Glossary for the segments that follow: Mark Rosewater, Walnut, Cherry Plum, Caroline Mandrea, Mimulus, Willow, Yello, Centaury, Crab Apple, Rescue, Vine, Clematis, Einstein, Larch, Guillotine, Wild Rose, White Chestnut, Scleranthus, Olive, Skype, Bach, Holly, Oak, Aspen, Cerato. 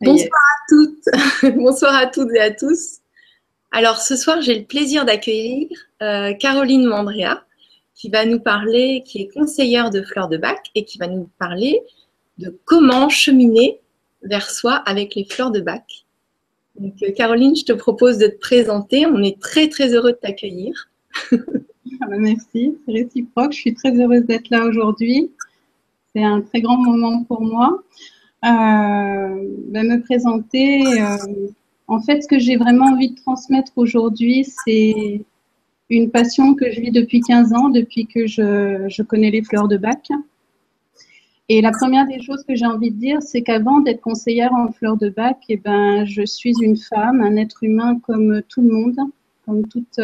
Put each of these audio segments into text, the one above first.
Bonsoir à toutes, bonsoir à toutes et à tous. Alors ce soir, j'ai le plaisir d'accueillir Caroline Mandrea qui va nous parler, qui est conseillère de fleurs de Bach et qui va nous parler de comment cheminer vers soi avec les fleurs de Bach. Donc Caroline, je te propose de te présenter, on est très très heureux de t'accueillir. Merci, c'est réciproque, je suis très heureuse d'être là aujourd'hui, c'est un très grand moment pour moi. Me présenter, en fait ce que j'ai vraiment envie de transmettre aujourd'hui, c'est une passion que je vis depuis 15 ans, depuis que je connais les fleurs de Bach. Et la première des choses que j'ai envie de dire, c'est qu'avant d'être conseillère en fleurs de Bach, eh ben, je suis une femme, un être humain comme tout le monde, comme toute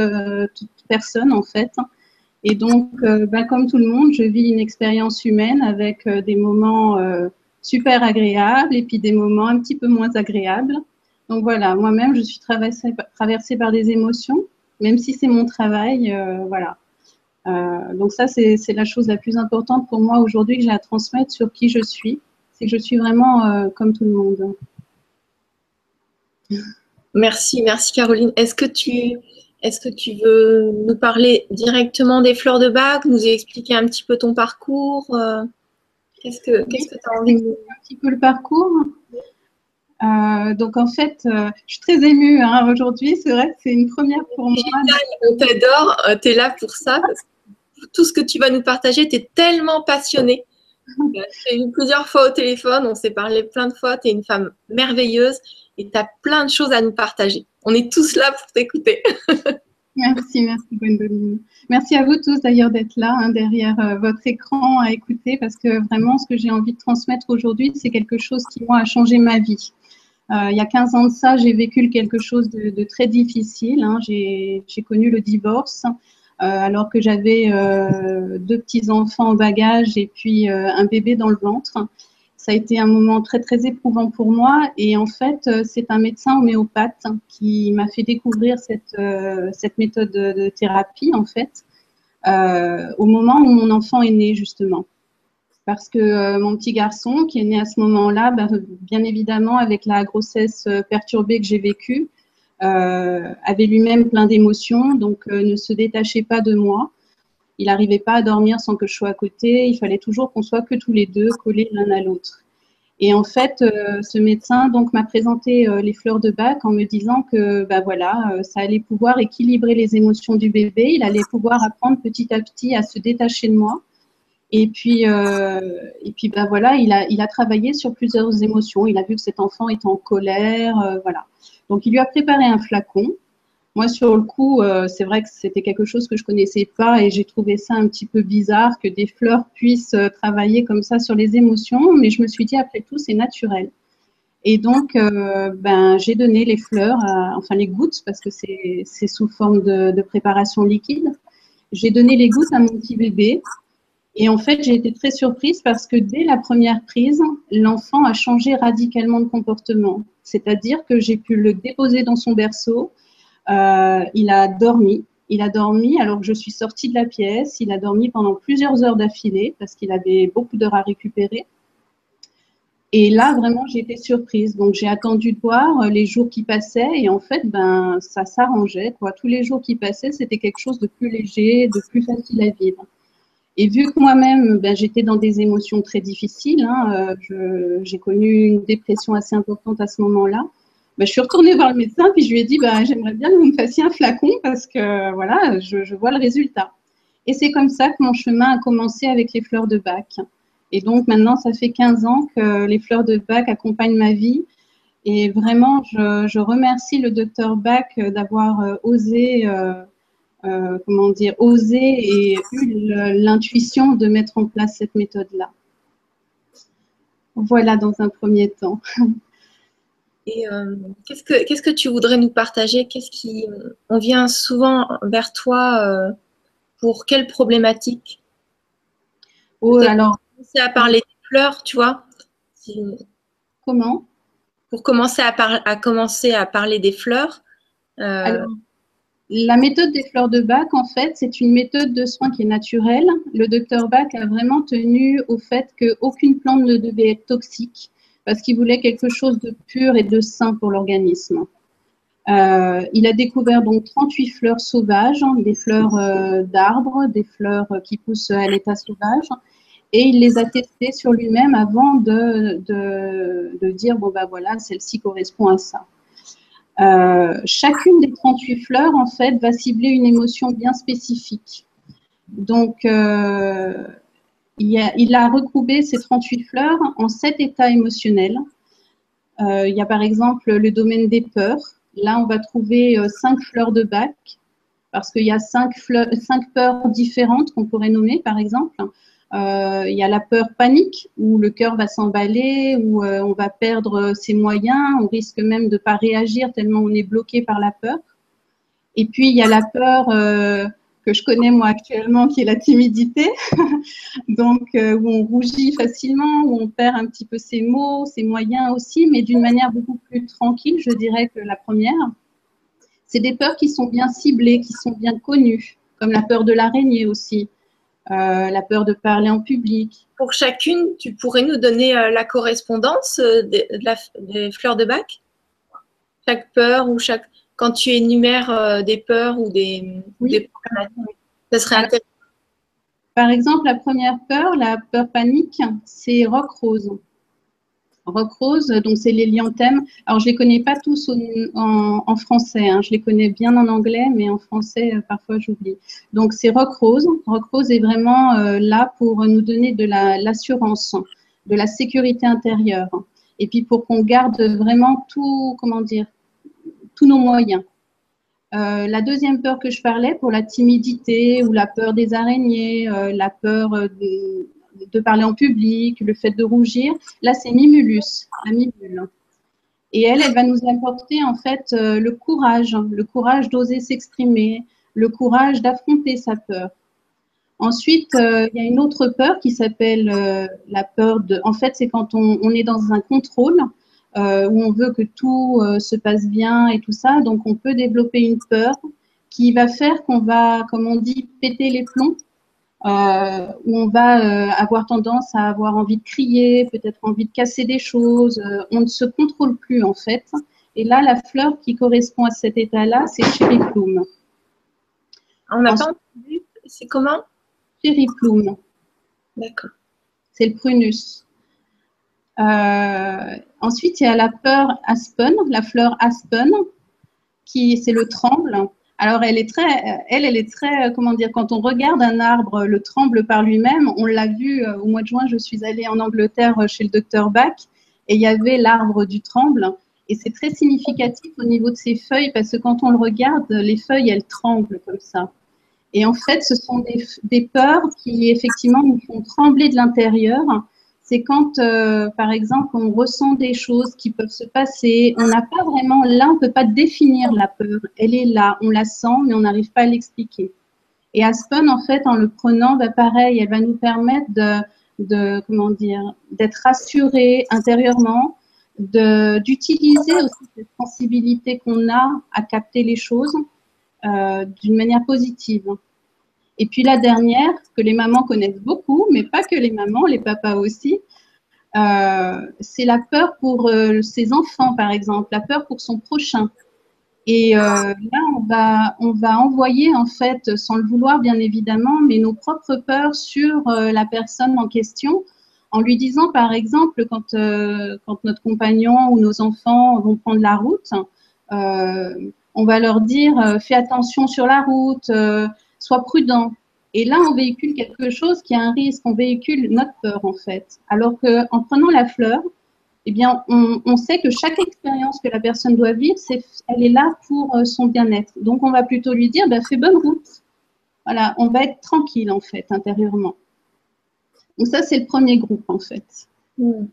personne en fait. Et donc, comme tout le monde, je vis une expérience humaine avec des moments super agréables et puis des moments un petit peu moins agréables. Donc voilà, moi-même, je suis traversée par des émotions, même si c'est mon travail, voilà. Donc ça, c'est la chose la plus importante pour moi aujourd'hui que j'ai à transmettre sur qui je suis. C'est que je suis vraiment comme tout le monde. Merci, merci Caroline. Est-ce que tu veux nous parler directement des fleurs de Bach, nous expliquer un petit peu ton parcours? Qu'est-ce que tu as envie de dire un petit peu le parcours? Donc en fait, je suis très émue hein, aujourd'hui, c'est vrai que c'est une première pour moi. On t'adore, tu es là pour ça, parce que tout ce que tu vas nous partager, tu es tellement passionnée. J'ai eu plusieurs fois au téléphone, on s'est parlé plein de fois, tu es une femme merveilleuse et tu as plein de choses à nous partager. On est tous là pour t'écouter. Merci, merci Gwendoline. Merci à vous tous d'ailleurs d'être là, hein, derrière votre écran à écouter, parce que vraiment ce que j'ai envie de transmettre aujourd'hui, c'est quelque chose qui, moi, a changé ma vie. Il y a 15 ans de ça, j'ai vécu quelque chose de très difficile. Hein. J'ai connu le divorce alors que j'avais deux petits-enfants en bagage et puis un bébé dans le ventre. Ça a été un moment très, très éprouvant pour moi. Et en fait, c'est un médecin homéopathe qui m'a fait découvrir cette méthode de thérapie, en fait, au moment où mon enfant est né, justement. Parce que mon petit garçon, qui est né à ce moment-là, bien évidemment, avec la grossesse perturbée que j'ai vécue, avait lui-même plein d'émotions, donc ne se détachait pas de moi. Il n'arrivait pas à dormir sans que je sois à côté. Il fallait toujours qu'on soit que tous les deux, collés l'un à l'autre. Et en fait, ce médecin donc m'a présenté les fleurs de Bach en me disant que ça allait pouvoir équilibrer les émotions du bébé. Il allait pouvoir apprendre petit à petit à se détacher de moi. Et puis il a travaillé sur plusieurs émotions. Il a vu que cet enfant était en colère, voilà. Donc il lui a préparé un flacon. Moi, sur le coup, c'est vrai que c'était quelque chose que je ne connaissais pas et j'ai trouvé ça un petit peu bizarre que des fleurs puissent travailler comme ça sur les émotions, mais je me suis dit, après tout, c'est naturel. Et donc, j'ai donné les fleurs, les gouttes, parce que c'est sous forme de préparation liquide. J'ai donné les gouttes à mon petit bébé et en fait, j'ai été très surprise parce que dès la première prise, l'enfant a changé radicalement de comportement. C'est-à-dire que j'ai pu le déposer dans son berceau. Il a dormi alors que je suis sortie de la pièce, il a dormi pendant plusieurs heures d'affilée parce qu'il avait beaucoup d'heures à récupérer. Et là, vraiment, j'ai été surprise. Donc, j'ai attendu de voir les jours qui passaient et en fait, ça s'arrangeait, quoi. Tous les jours qui passaient, c'était quelque chose de plus léger, de plus facile à vivre. Et vu que moi-même, j'étais dans des émotions très difficiles, hein, j'ai connu une dépression assez importante à ce moment-là. Je suis retournée voir le médecin, puis je lui ai dit « J'aimerais bien que vous me fassiez un flacon parce que voilà, je vois le résultat ». Et c'est comme ça que mon chemin a commencé avec les fleurs de Bach. Et donc maintenant, ça fait 15 ans que les fleurs de Bach accompagnent ma vie. Et vraiment, je remercie le docteur Bach d'avoir osé, et eu l'intuition de mettre en place cette méthode-là. Voilà dans un premier temps. Et qu'est-ce que tu voudrais nous partager? On vient souvent vers toi pour quelle problématique? Oh, alors, commencer à parler des fleurs, tu vois. Comment? Pour commencer à parler des fleurs. Alors, la méthode des fleurs de Bach, en fait, c'est une méthode de soin qui est naturelle. Le docteur Bach a vraiment tenu au fait qu'aucune plante ne devait être toxique. parce qu'il voulait quelque chose de pur et de sain pour l'organisme. Il a découvert donc 38 fleurs sauvages, des fleurs d'arbres, des fleurs qui poussent à l'état sauvage, et il les a testées sur lui-même avant de dire bon ben voilà, celle-ci correspond à ça. Chacune des 38 fleurs en fait va cibler une émotion bien spécifique. Donc il a recoupé ces 38 fleurs en 7 états émotionnels. Il y a par exemple le domaine des peurs. Là, on va trouver 5 fleurs de Bach, parce qu'il y a 5 peurs différentes qu'on pourrait nommer, par exemple. Il y a la peur panique, où le cœur va s'emballer, où on va perdre ses moyens, on risque même de ne pas réagir tellement on est bloqué par la peur. Et puis, il y a la peur que je connais moi actuellement, qui est la timidité, donc où on rougit facilement, où on perd un petit peu ses mots, ses moyens aussi, mais d'une manière beaucoup plus tranquille, je dirais, que la première. C'est des peurs qui sont bien ciblées, qui sont bien connues, comme la peur de l'araignée aussi, la peur de parler en public. Pour chacune, tu pourrais nous donner la correspondance des fleurs de Bach? Chaque peur ou chaque... Quand tu énumères des peurs ou des problèmes, ça serait intéressant. Par exemple, la première peur, la peur panique, c'est Rock Rose. Rock Rose, donc c'est les lianthèmes. Alors, je ne les connais pas tous en français. Je les connais bien en anglais, mais en français, parfois, j'oublie. Donc, c'est Rock Rose. Rock Rose est vraiment là pour nous donner de l'assurance, de la sécurité intérieure. Et puis, pour qu'on garde vraiment tout, comment dire, tous nos moyens. La deuxième peur que je parlais, pour la timidité ou la peur des araignées, la peur de parler en public, le fait de rougir, là c'est Mimulus, la Mimule. Et elle va nous apporter en fait le courage d'oser s'exprimer, le courage d'affronter sa peur. Ensuite, il y a une autre peur qui s'appelle la peur de... En fait, c'est quand on est dans un contrôle, où on veut que tout se passe bien et tout ça. Donc, on peut développer une peur qui va faire qu'on va, comme on dit, péter les plombs, où on va avoir tendance à avoir envie de crier, peut-être envie de casser des choses. On ne se contrôle plus, en fait. Et là, la fleur qui correspond à cet état-là, c'est Cherry Plum. On n'a pas entendu, c'est comment? Cherry Plum. D'accord. C'est le prunus. Ensuite, il y a la peur Aspen, la fleur Aspen, qui c'est le tremble. Alors, elle est très, comment dire, quand on regarde un arbre, le tremble par lui-même, on l'a vu au mois de juin, je suis allée en Angleterre chez le docteur Bach, et il y avait l'arbre du tremble, et c'est très significatif au niveau de ses feuilles, parce que quand on le regarde, les feuilles, elles tremblent comme ça. Et en fait, ce sont des peurs qui, effectivement, nous font trembler de l'intérieur. C'est quand, par exemple, on ressent des choses qui peuvent se passer, on n'a pas vraiment, là, on ne peut pas définir la peur. Elle est là, on la sent, mais on n'arrive pas à l'expliquer. Et Aspen, en fait, en le prenant, bah, pareil, elle va nous permettre comment dire, d'être rassurés intérieurement, d'utiliser aussi cette sensibilité qu'on a à capter les choses d'une manière positive. Et puis la dernière, que les mamans connaissent beaucoup, mais pas que les mamans, les papas aussi, c'est la peur pour ses enfants, par exemple, la peur pour son prochain. Et là, on va envoyer, en fait, sans le vouloir, bien évidemment, mais nos propres peurs sur la personne en question, en lui disant, par exemple, quand notre compagnon ou nos enfants vont prendre la route, on va leur dire « fais attention sur la route », sois prudent. Et là, on véhicule quelque chose qui a un risque, on véhicule notre peur en fait. Alors qu'en prenant la fleur, eh bien, on sait que chaque expérience que la personne doit vivre, elle est là pour son bien-être. Donc, on va plutôt lui dire, bah, fais bonne route. Voilà, on va être tranquille en fait, intérieurement. Donc ça, c'est le premier groupe en fait. Mm.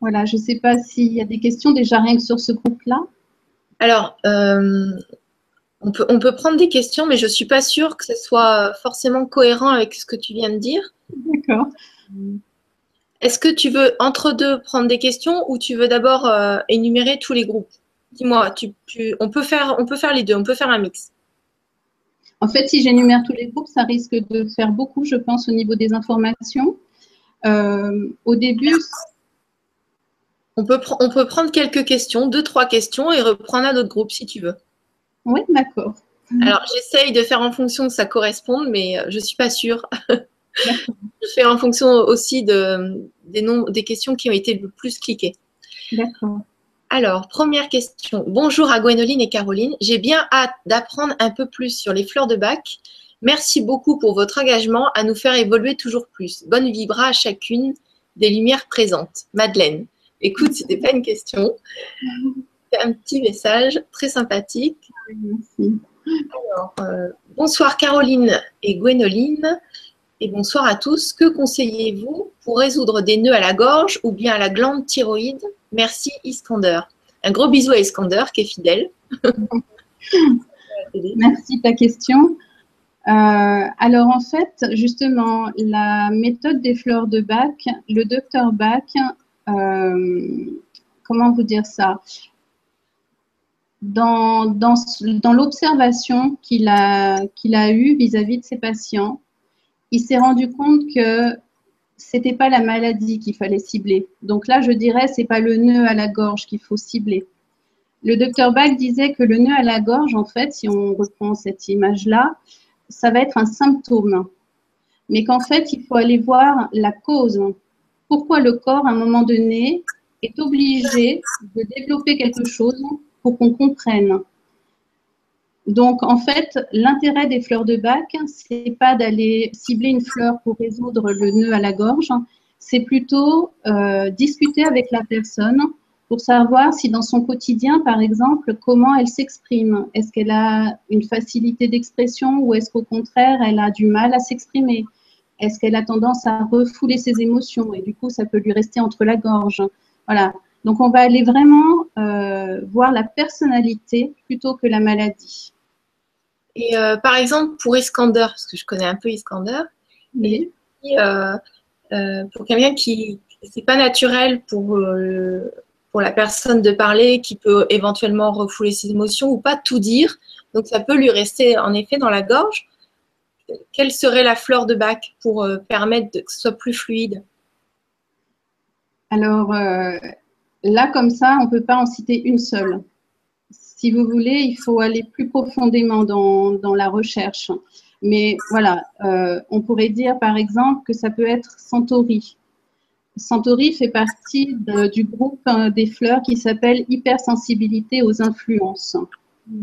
Voilà, je ne sais pas s'il y a des questions déjà rien que sur ce groupe-là. Alors, on peut prendre des questions, mais je ne suis pas sûre que ce soit forcément cohérent avec ce que tu viens de dire. D'accord. Est-ce que tu veux, entre deux, prendre des questions ou tu veux d'abord énumérer tous les groupes? Dis-moi, on peut faire les deux, on peut faire un mix. En fait, si j'énumère tous les groupes, ça risque de faire beaucoup, je pense, au niveau des informations. Au début, On peut prendre quelques questions, 2-3 questions, et reprendre à notre groupe si tu veux. Oui, d'accord. Alors, j'essaye de faire en fonction que ça corresponde, mais je ne suis pas sûre. Je fais en fonction aussi des questions qui ont été le plus cliquées. D'accord. Alors, première question. Bonjour à Gwénoline et Caroline. J'ai bien hâte d'apprendre un peu plus sur les fleurs de Bach. Merci beaucoup pour votre engagement à nous faire évoluer toujours plus. Bonne vibra à chacune des lumières présentes. Madeleine. Écoute, ce n'était pas une question. C'est un petit message très sympathique. Merci. Alors, bonsoir Caroline et Gwénoline et bonsoir à tous. Que conseillez-vous pour résoudre des nœuds à la gorge ou bien à la glande thyroïde? Merci Iskander. Un gros bisou à Iskander qui est fidèle. Merci de ta question. Alors en fait, justement, la méthode des fleurs de Bach, le docteur Bach... comment vous dire ça, dans l'observation qu'il a eue vis-à-vis de ses patients, il s'est rendu compte que ce n'était pas la maladie qu'il fallait cibler. Donc là, je dirais, ce n'est pas le nœud à la gorge qu'il faut cibler. Le docteur Bach disait que le nœud à la gorge, en fait, si on reprend cette image-là, ça va être un symptôme. Mais qu'en fait, il faut aller voir la cause. Pourquoi le corps, à un moment donné, est obligé de développer quelque chose pour qu'on comprenne. Donc, en fait, l'intérêt des fleurs de Bach, ce n'est pas d'aller cibler une fleur pour résoudre le nœud à la gorge, c'est plutôt discuter avec la personne pour savoir si dans son quotidien, par exemple, comment elle s'exprime. Est-ce qu'elle a une facilité d'expression ou est-ce qu'au contraire, elle a du mal à s'exprimer ? Est-ce qu'elle a tendance à refouler ses émotions et du coup, ça peut lui rester entre la gorge. Voilà. Donc, on va aller vraiment voir la personnalité plutôt que la maladie. Et par exemple, pour Iskander, parce que je connais un peu Iskander, mais pour quelqu'un qui c'est pas naturel pour la personne de parler, qui peut éventuellement refouler ses émotions ou pas tout dire, donc ça peut lui rester en effet dans la gorge. Quelle serait la fleur de Bach pour permettre que ce soit plus fluide? Alors là, comme ça, on ne peut pas en citer une seule. Si vous voulez, il faut aller plus profondément dans la recherche. Mais voilà, on pourrait dire par exemple que ça peut être Centaury. Centaury fait partie du groupe des fleurs qui s'appelle hypersensibilité aux influences,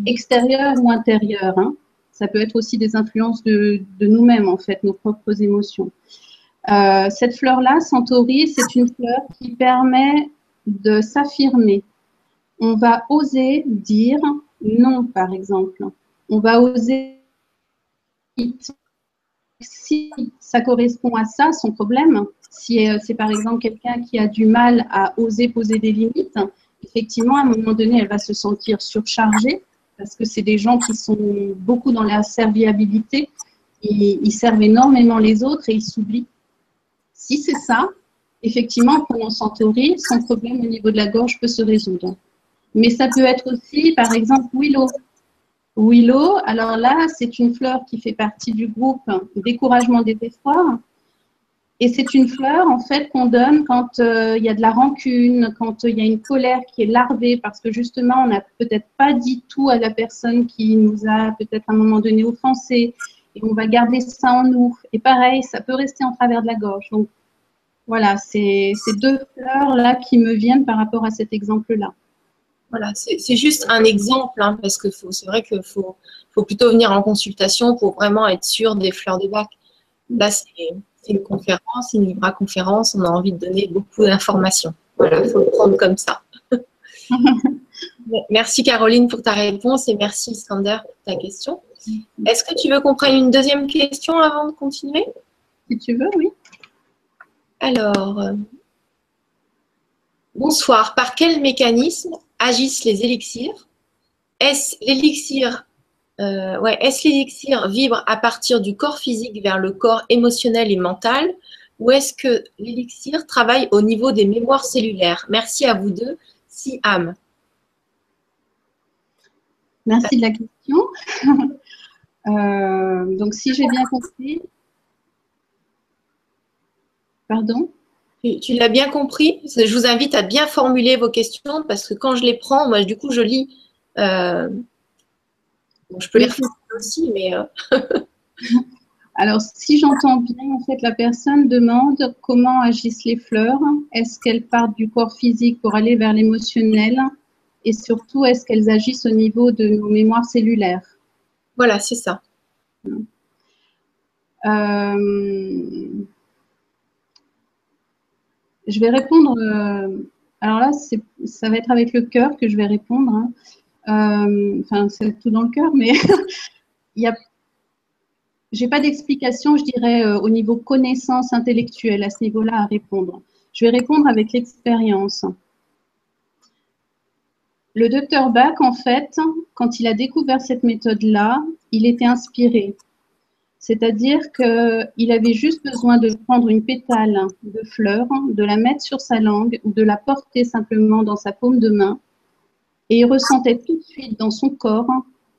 extérieures ou intérieures, hein. Ça peut être aussi des influences de nous-mêmes, en fait, nos propres émotions. Cette fleur-là, Centaury, c'est une fleur qui permet de s'affirmer. On va oser dire non, par exemple. On va oser... Si ça correspond à ça, son problème, si c'est par exemple quelqu'un qui a du mal à oser poser des limites, effectivement, à un moment donné, elle va se sentir surchargée. Parce que c'est des gens qui sont beaucoup dans la serviabilité, ils servent énormément les autres et ils s'oublient. Si c'est ça, effectivement, en prenant Centaury, son problème au niveau de la gorge peut se résoudre. Mais ça peut être aussi, par exemple, Willow. Willow, alors là, c'est une fleur qui fait partie du groupe Découragement des espoirs. Et c'est une fleur, en fait, qu'on donne quand il y a de la rancune, quand il y a une colère qui est larvée, parce que justement, on n'a peut-être pas dit tout à la personne qui nous a peut-être à un moment donné offensé, et on va garder ça en nous. Et pareil, ça peut rester en travers de la gorge. Donc, voilà, c'est ces deux fleurs-là qui me viennent par rapport à cet exemple-là. Voilà, c'est juste un exemple, hein, parce que c'est vrai qu'il faut plutôt venir en consultation pour vraiment être sûr des fleurs de Bach. Là, c'est une conférence, une vibra-conférence, on a envie de donner beaucoup d'informations. Voilà, il faut le prendre comme ça. Merci Caroline pour ta réponse et merci Iskander pour ta question. Est-ce que tu veux qu'on prenne une deuxième question avant de continuer? Si tu veux, oui. Alors, bonsoir. Par quel mécanisme agissent les élixirs? Est-ce l'élixir est-ce l'élixir vibre à partir du corps physique vers le corps émotionnel et mental ou est-ce que l'élixir travaille au niveau des mémoires cellulaires? Merci à vous deux, Siam. Merci de la question. Donc, si j'ai bien compris... Pardon? Tu l'as bien compris. Je vous invite à bien formuler vos questions parce que quand je les prends, moi, du coup, je lis. Bon, je peux les refaire aussi, mais... Alors, si j'entends bien, en fait, la personne demande comment agissent les fleurs. Est-ce qu'elles partent du corps physique pour aller vers l'émotionnel? Et surtout, est-ce qu'elles agissent au niveau de nos mémoires cellulaires? Voilà, c'est ça. Je vais répondre. Alors là, ça va être avec le cœur que je vais répondre. Hein. C'est tout dans le cœur, mais il y a... Je n'ai pas d'explication, je dirais, au niveau connaissance intellectuelle à ce niveau-là à répondre. Je vais répondre avec l'expérience. Le docteur Bach, en fait, quand il a découvert cette méthode-là, il était inspiré. C'est-à-dire qu'il avait juste besoin de prendre une pétale de fleur, de la mettre sur sa langue ou de la porter simplement dans sa paume de main. Et il ressentait tout de suite dans son corps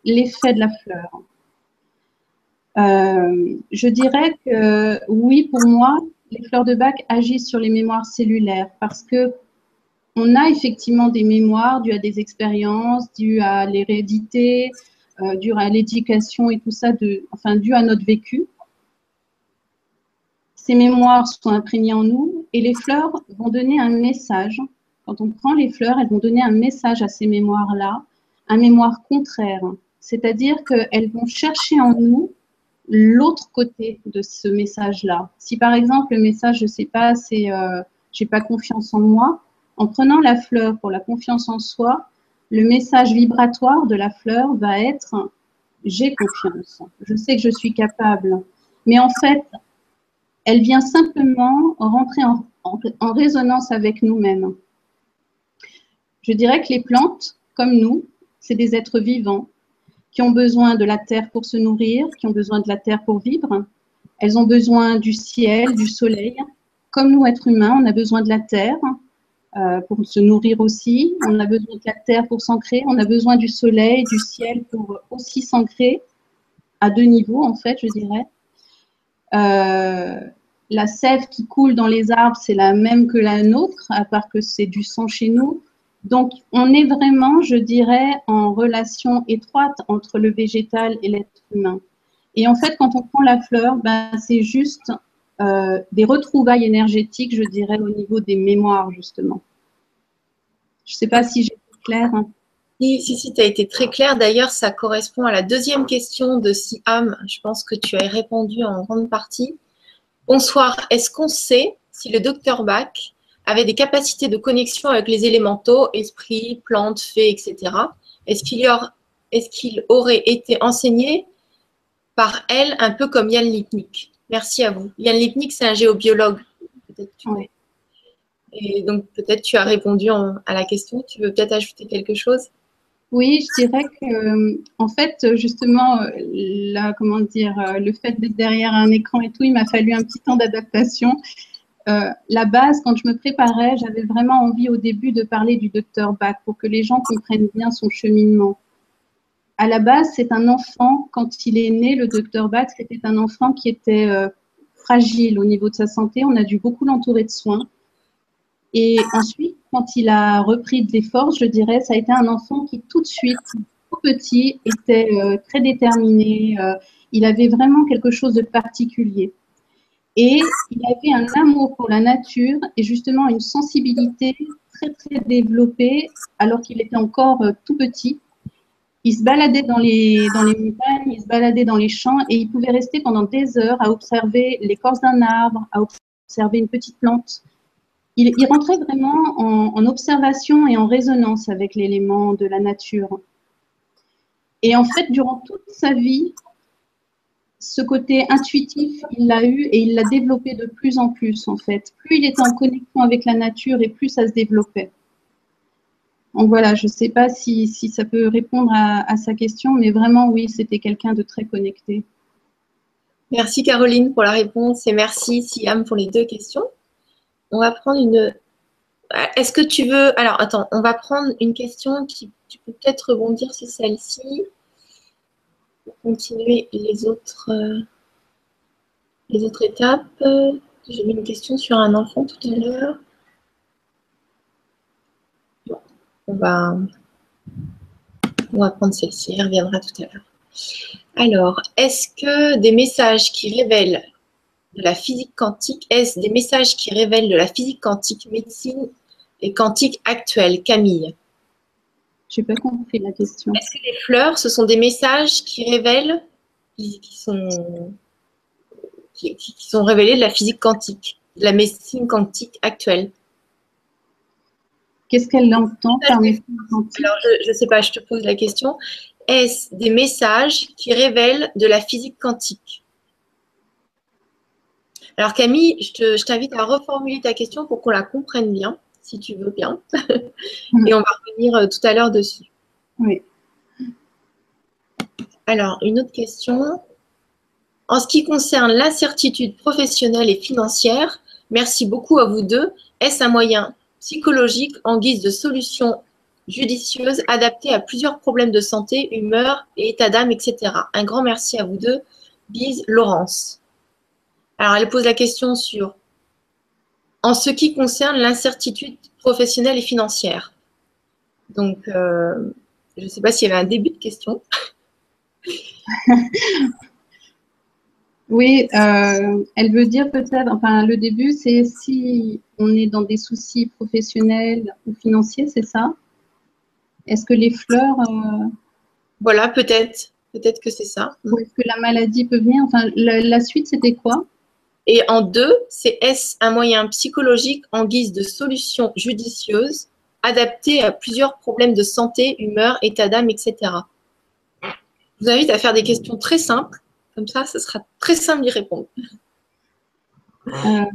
l'effet de la fleur. Je dirais que oui, pour moi, les fleurs de Bach agissent sur les mémoires cellulaires parce que on a effectivement des mémoires dues à des expériences, dues à l'hérédité, dues à l'éducation et tout ça, dues à notre vécu. Ces mémoires sont imprégnées en nous et les fleurs vont donner un message. Quand on prend les fleurs, elles vont donner un message à ces mémoires-là, un mémoire contraire. C'est-à-dire qu'elles vont chercher en nous l'autre côté de ce message-là. Si par exemple le message, je ne sais pas, c'est « j'ai pas confiance en moi », en prenant la fleur pour la confiance en soi, le message vibratoire de la fleur va être « j'ai confiance, je sais que je suis capable ». Mais en fait, elle vient simplement rentrer en résonance avec nous-mêmes. Je dirais que les plantes, comme nous, c'est des êtres vivants qui ont besoin de la terre pour se nourrir, qui ont besoin de la terre pour vivre. Elles ont besoin du ciel, du soleil. Comme nous, êtres humains, on a besoin de la terre. Pour se nourrir aussi, on a besoin de la terre pour s'ancrer, on a besoin du soleil, du ciel pour aussi s'ancrer, à deux niveaux en fait, je dirais. La sève qui coule dans les arbres, c'est la même que la nôtre, à part que c'est du sang chez nous. Donc, on est vraiment, je dirais, en relation étroite entre le végétal et l'être humain. Et en fait, quand on prend la fleur, ben, c'est juste... des retrouvailles énergétiques, je dirais, au niveau des mémoires, justement. Je ne sais pas si j'ai été claire. Si, tu as été très claire. D'ailleurs, ça correspond à la deuxième question de Siam. Je pense que tu as répondu en grande partie. Bonsoir. Est-ce qu'on sait si le docteur Bach avait des capacités de connexion avec les élémentaux, esprits, plantes, fées, etc. Est-ce qu'il aurait été enseigné par elle, un peu comme Yann Lipnik? Merci à vous. Yann Lipnik, c'est un géobiologue. Oui. Et donc, peut-être tu as répondu à la question. Tu veux peut-être ajouter quelque chose? Oui, je dirais que, en fait, justement, là, comment dire, le fait d'être derrière un écran et tout, il m'a fallu un petit temps d'adaptation. La base, quand je me préparais, j'avais vraiment envie au début de parler du docteur Bach pour que les gens comprennent bien son cheminement. À la base, c'est un enfant, quand il est né, le docteur Bach, c'était un enfant qui était fragile au niveau de sa santé. On a dû beaucoup l'entourer de soins. Et ensuite, quand il a repris des forces, je dirais, ça a été un enfant qui tout de suite, tout petit, était très déterminé. Il avait vraiment quelque chose de particulier. Et il avait un amour pour la nature et justement une sensibilité très, très développée alors qu'il était encore tout petit. Il se baladait dans les montagnes, il se baladait dans les champs et il pouvait rester pendant des heures à observer l'écorce d'un arbre, à observer une petite plante. Il rentrait vraiment en observation et en résonance avec l'élément de la nature. Et en fait, durant toute sa vie, ce côté intuitif, il l'a eu et il l'a développé de plus en plus en fait. Plus il était en connexion avec la nature et plus ça se développait. Donc voilà, je ne sais pas si ça peut répondre à sa question, mais vraiment, oui, c'était quelqu'un de très connecté. Merci Caroline pour la réponse et merci Siam pour les deux questions. On va prendre une... Est-ce que tu veux... Alors, attends, on va prendre une question qui... Tu peux peut-être rebondir sur celle-ci. Continuer les autres étapes. J'ai mis une question sur un enfant tout à l'heure. Bon, on va prendre celle-ci, elle reviendra tout à l'heure. Alors, est-ce que des messages qui révèlent de la physique quantique, médecine et quantique actuelle, Camille? Je n'ai pas compris la question. Est-ce que les fleurs, ce sont des messages qui révèlent, qui sont révélés de la physique quantique, de la médecine quantique actuelle? Qu'est-ce qu'elle entend par médecine quantique? Alors, je ne sais pas, je te pose la question. Est-ce des messages qui révèlent de la physique quantique? Alors Camille, je t'invite à reformuler ta question pour qu'on la comprenne bien, si tu veux bien. Et on va revenir tout à l'heure dessus. Oui. Alors, une autre question. En ce qui concerne l'incertitude professionnelle et financière, merci beaucoup à vous deux. Est-ce un moyen psychologique en guise de solution judicieuse adaptée à plusieurs problèmes de santé, humeur et état d'âme, etc. Un grand merci à vous deux. Bise, Laurence. Alors, elle pose la question sur « En ce qui concerne l'incertitude professionnelle et financière ». Donc, je ne sais pas s'il y avait un début de question. Oui, elle veut dire peut-être, enfin le début, c'est si on est dans des soucis professionnels ou financiers, c'est ça? Est-ce que les fleurs… Voilà, peut-être que c'est ça. Est-ce que la maladie peut venir? Enfin, la suite, c'était quoi? Et en deux, c'est est-ce un moyen psychologique en guise de solution judicieuse adapté à plusieurs problèmes de santé, humeur, état d'âme, etc. Je vous invite à faire des questions très simples. Comme ça, ce sera très simple d'y répondre.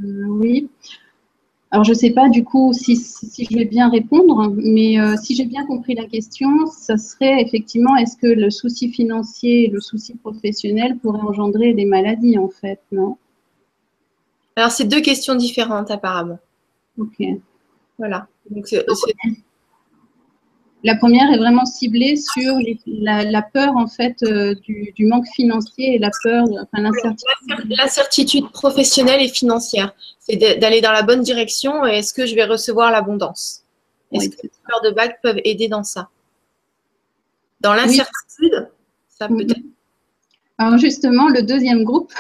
Oui. Alors, je ne sais pas du coup si je vais bien répondre, mais si j'ai bien compris la question, ça serait effectivement, est-ce que le souci financier et le souci professionnel pourraient engendrer des maladies, en fait, non? Alors, c'est deux questions différentes, apparemment. Ok. Voilà. Donc, la première est vraiment ciblée sur la peur en fait du manque financier et la peur, enfin l'incertitude. L'incertitude professionnelle et financière, c'est d'aller dans la bonne direction. Est-ce que je vais recevoir l'abondance? Est-ce que les fleurs de Bach peuvent aider dans ça? Dans l'incertitude, ça peut être. Alors justement, le deuxième groupe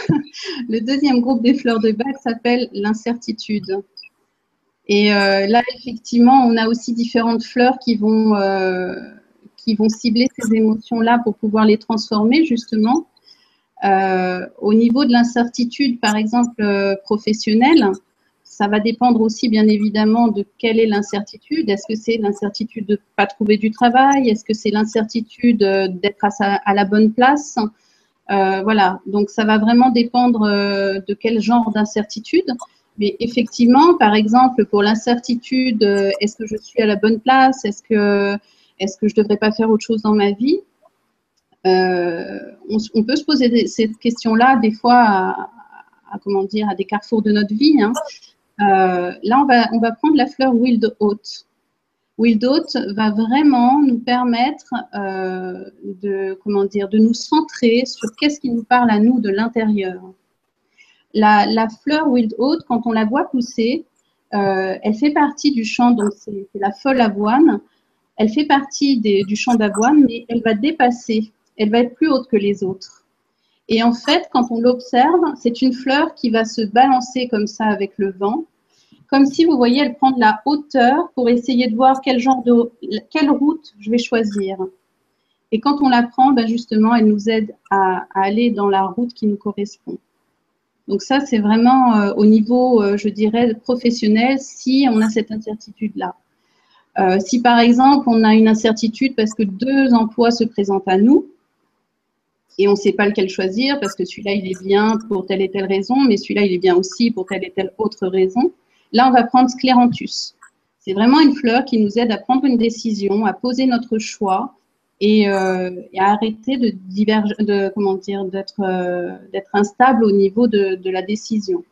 des fleurs de Bach s'appelle l'incertitude. Et là, effectivement, on a aussi différentes fleurs qui vont cibler ces émotions-là pour pouvoir les transformer, justement. Au niveau de l'incertitude, par exemple, professionnelle, ça va dépendre aussi, bien évidemment, de quelle est l'incertitude. Est-ce que c'est l'incertitude de ne pas trouver du travail? Est-ce que c'est l'incertitude d'être à la bonne place? Voilà, donc ça va vraiment dépendre de quel genre d'incertitude. Mais effectivement, par exemple, pour l'incertitude, est-ce que je suis à la bonne place? Est-ce que je ne devrais pas faire autre chose dans ma vie? On peut se poser cette question-là des fois à des carrefours de notre vie. Hein. Là, on va prendre la fleur Wild Oat. Wild Oat va vraiment nous permettre de nous centrer sur qu'est-ce qui nous parle à nous de l'intérieur. La fleur Wild Oat, quand on la voit pousser, elle fait partie du champ, donc c'est la folle avoine, elle fait partie du champ d'avoine, mais elle va dépasser, elle va être plus haute que les autres. Et en fait, quand on l'observe, c'est une fleur qui va se balancer comme ça avec le vent, comme si, vous voyez, elle prend de la hauteur pour essayer de voir quelle route je vais choisir. Et quand on la prend, ben justement, elle nous aide à aller dans la route qui nous correspond. Donc ça, c'est vraiment au niveau, je dirais, professionnel, si on a cette incertitude-là. Si par exemple, on a une incertitude parce que deux emplois se présentent à nous et on ne sait pas lequel choisir parce que celui-là, il est bien pour telle et telle raison, mais celui-là, il est bien aussi pour telle et telle autre raison, là, on va prendre Scleranthus. C'est vraiment une fleur qui nous aide à prendre une décision, à poser notre choix et à arrêter d'être instable au niveau de la décision.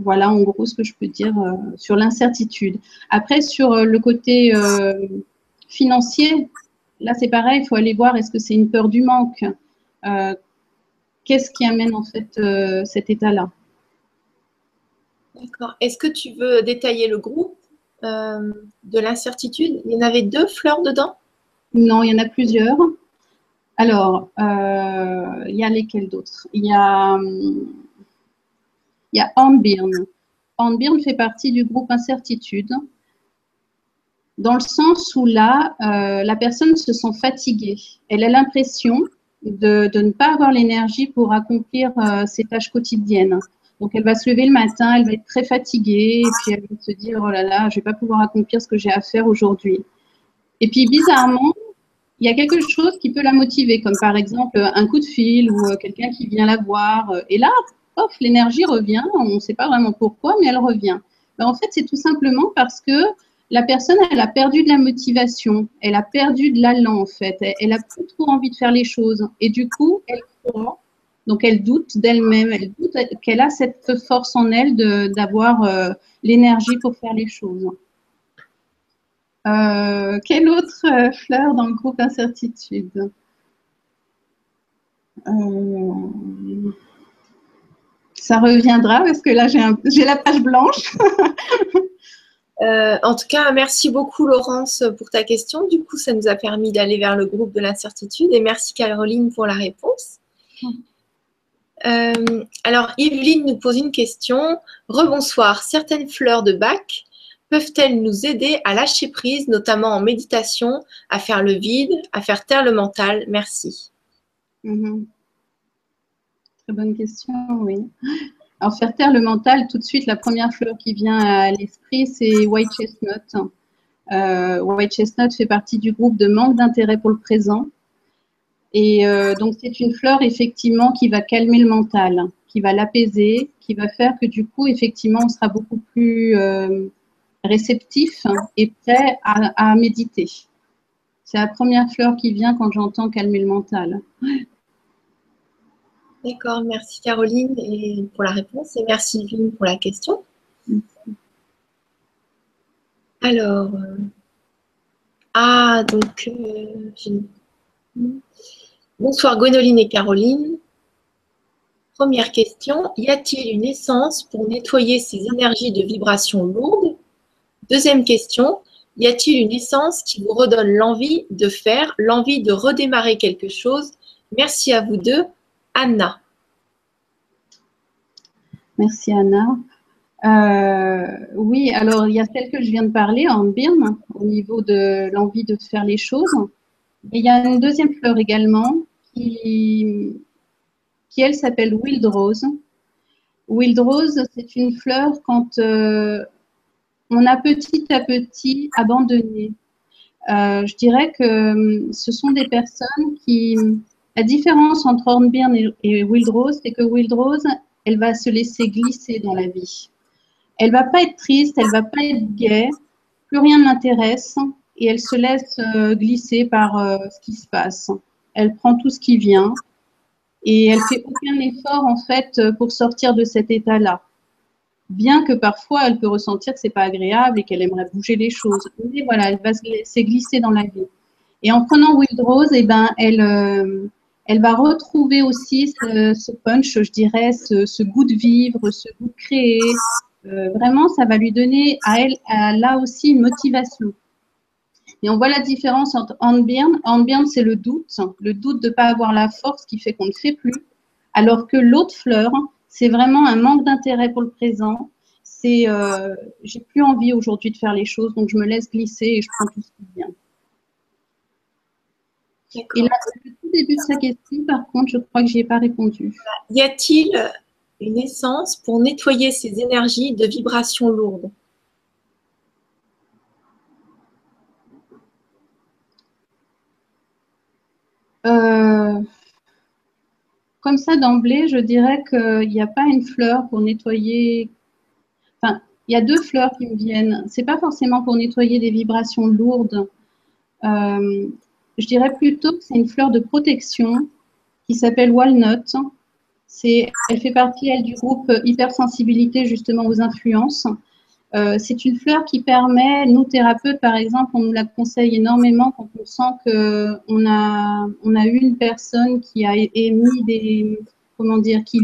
Voilà en gros ce que je peux dire sur l'incertitude. Après, sur le côté financier, là c'est pareil, il faut aller voir est-ce que c'est une peur du manque. Qu'est-ce qui amène en fait cet état-là? D'accord. Est-ce que tu veux détailler le groupe de l'incertitude? Il y en avait 2 fleurs dedans? Non, il y en a plusieurs. Alors, il y a lesquels d'autres? Il y a Hornbeam. Hornbeam fait partie du groupe incertitude, dans le sens où là, la personne se sent fatiguée. Elle a l'impression de ne pas avoir l'énergie pour accomplir ses tâches quotidiennes. Donc, elle va se lever le matin, elle va être très fatiguée, et puis elle va se dire « Oh là là, je ne vais pas pouvoir accomplir ce que j'ai à faire aujourd'hui. » Et puis, bizarrement, il y a quelque chose qui peut la motiver, comme par exemple un coup de fil ou quelqu'un qui vient la voir. Et là, pof, l'énergie revient, on ne sait pas vraiment pourquoi, mais elle revient. Ben, en fait, c'est tout simplement parce que la personne, elle a perdu de la motivation, elle a perdu de l'allant en fait, elle n'a plus trop envie de faire les choses. Et du coup, elle croit, donc elle doute d'elle-même, elle doute qu'elle a cette force en elle d'avoir l'énergie pour faire les choses. Quelle autre fleur dans le groupe incertitude? Ça reviendra parce que là, j'ai la page blanche. En tout cas, merci beaucoup Laurence pour ta question. Du coup, ça nous a permis d'aller vers le groupe de l'incertitude et merci Caroline pour la réponse. Alors, Yveline nous pose une question. Rebonsoir, certaines fleurs de Bach peuvent-elles nous aider à lâcher prise, notamment en méditation, à faire le vide, à faire taire le mental? Merci. Très bonne question, oui. Alors, faire taire le mental, tout de suite, la première fleur qui vient à l'esprit, c'est White Chestnut. White Chestnut fait partie du groupe de manque d'intérêt pour le présent. Et donc, c'est une fleur, effectivement, qui va calmer le mental, qui va l'apaiser, qui va faire que, du coup, effectivement, on sera beaucoup plus réceptif et prêt à méditer. C'est la première fleur qui vient quand j'entends calmer le mental. D'accord, merci Caroline pour la réponse et merci Yveline pour la question. Alors, donc, bonsoir Gwénoline et Caroline. Première question, y a-t-il une essence pour nettoyer ces énergies de vibration lourde? Deuxième question, y a-t-il une essence qui vous redonne l'envie de faire, l'envie de redémarrer quelque chose? Merci à vous deux. Anna. Merci Anna. Oui, alors il y a celle que je viens de parler, Hornbeam, au niveau de l'envie de faire les choses. Et il y a une deuxième fleur également qui elle s'appelle Wild Rose. Wild Rose, c'est une fleur quand on a petit à petit abandonné. Je dirais que ce sont des personnes qui... La différence entre Hornbeam et Wild Rose, c'est que Wild Rose, elle va se laisser glisser dans la vie. Elle ne va pas être triste, elle ne va pas être gaie, plus rien ne l'intéresse et elle se laisse glisser par ce qui se passe. Elle prend tout ce qui vient et elle ne fait aucun effort en fait pour sortir de cet état-là. Bien que parfois, elle peut ressentir que ce n'est pas agréable et qu'elle aimerait bouger les choses. Mais voilà, elle va se laisser glisser dans la vie. Et en prenant Wild Rose, eh ben, elle va retrouver aussi ce punch, je dirais, ce goût de vivre, ce goût de créer. Vraiment, ça va lui donner à elle, là aussi, une motivation. Et on voit la différence entre Hornbeam. Hornbeam, c'est le doute de ne pas avoir la force qui fait qu'on ne fait plus. Alors que l'autre fleur, c'est vraiment un manque d'intérêt pour le présent. C'est j'ai plus envie aujourd'hui de faire les choses, donc je me laisse glisser et je prends tout ce qui vient. Et là, le tout début de sa question, par contre, je crois que je n'y ai pas répondu. Y a-t-il une essence pour nettoyer ces énergies de vibrations lourdes? Comme ça, d'emblée, je dirais qu'il n'y a pas une fleur pour nettoyer... Enfin, il y a 2 fleurs qui me viennent. Ce n'est pas forcément pour nettoyer des vibrations lourdes. Je dirais plutôt que c'est une fleur de protection qui s'appelle Walnut. Elle fait partie, elle, du groupe hypersensibilité justement aux influences. C'est une fleur qui permet, nous thérapeutes par exemple, on nous la conseille énormément quand on sent qu'on a eu une personne qui a émis qui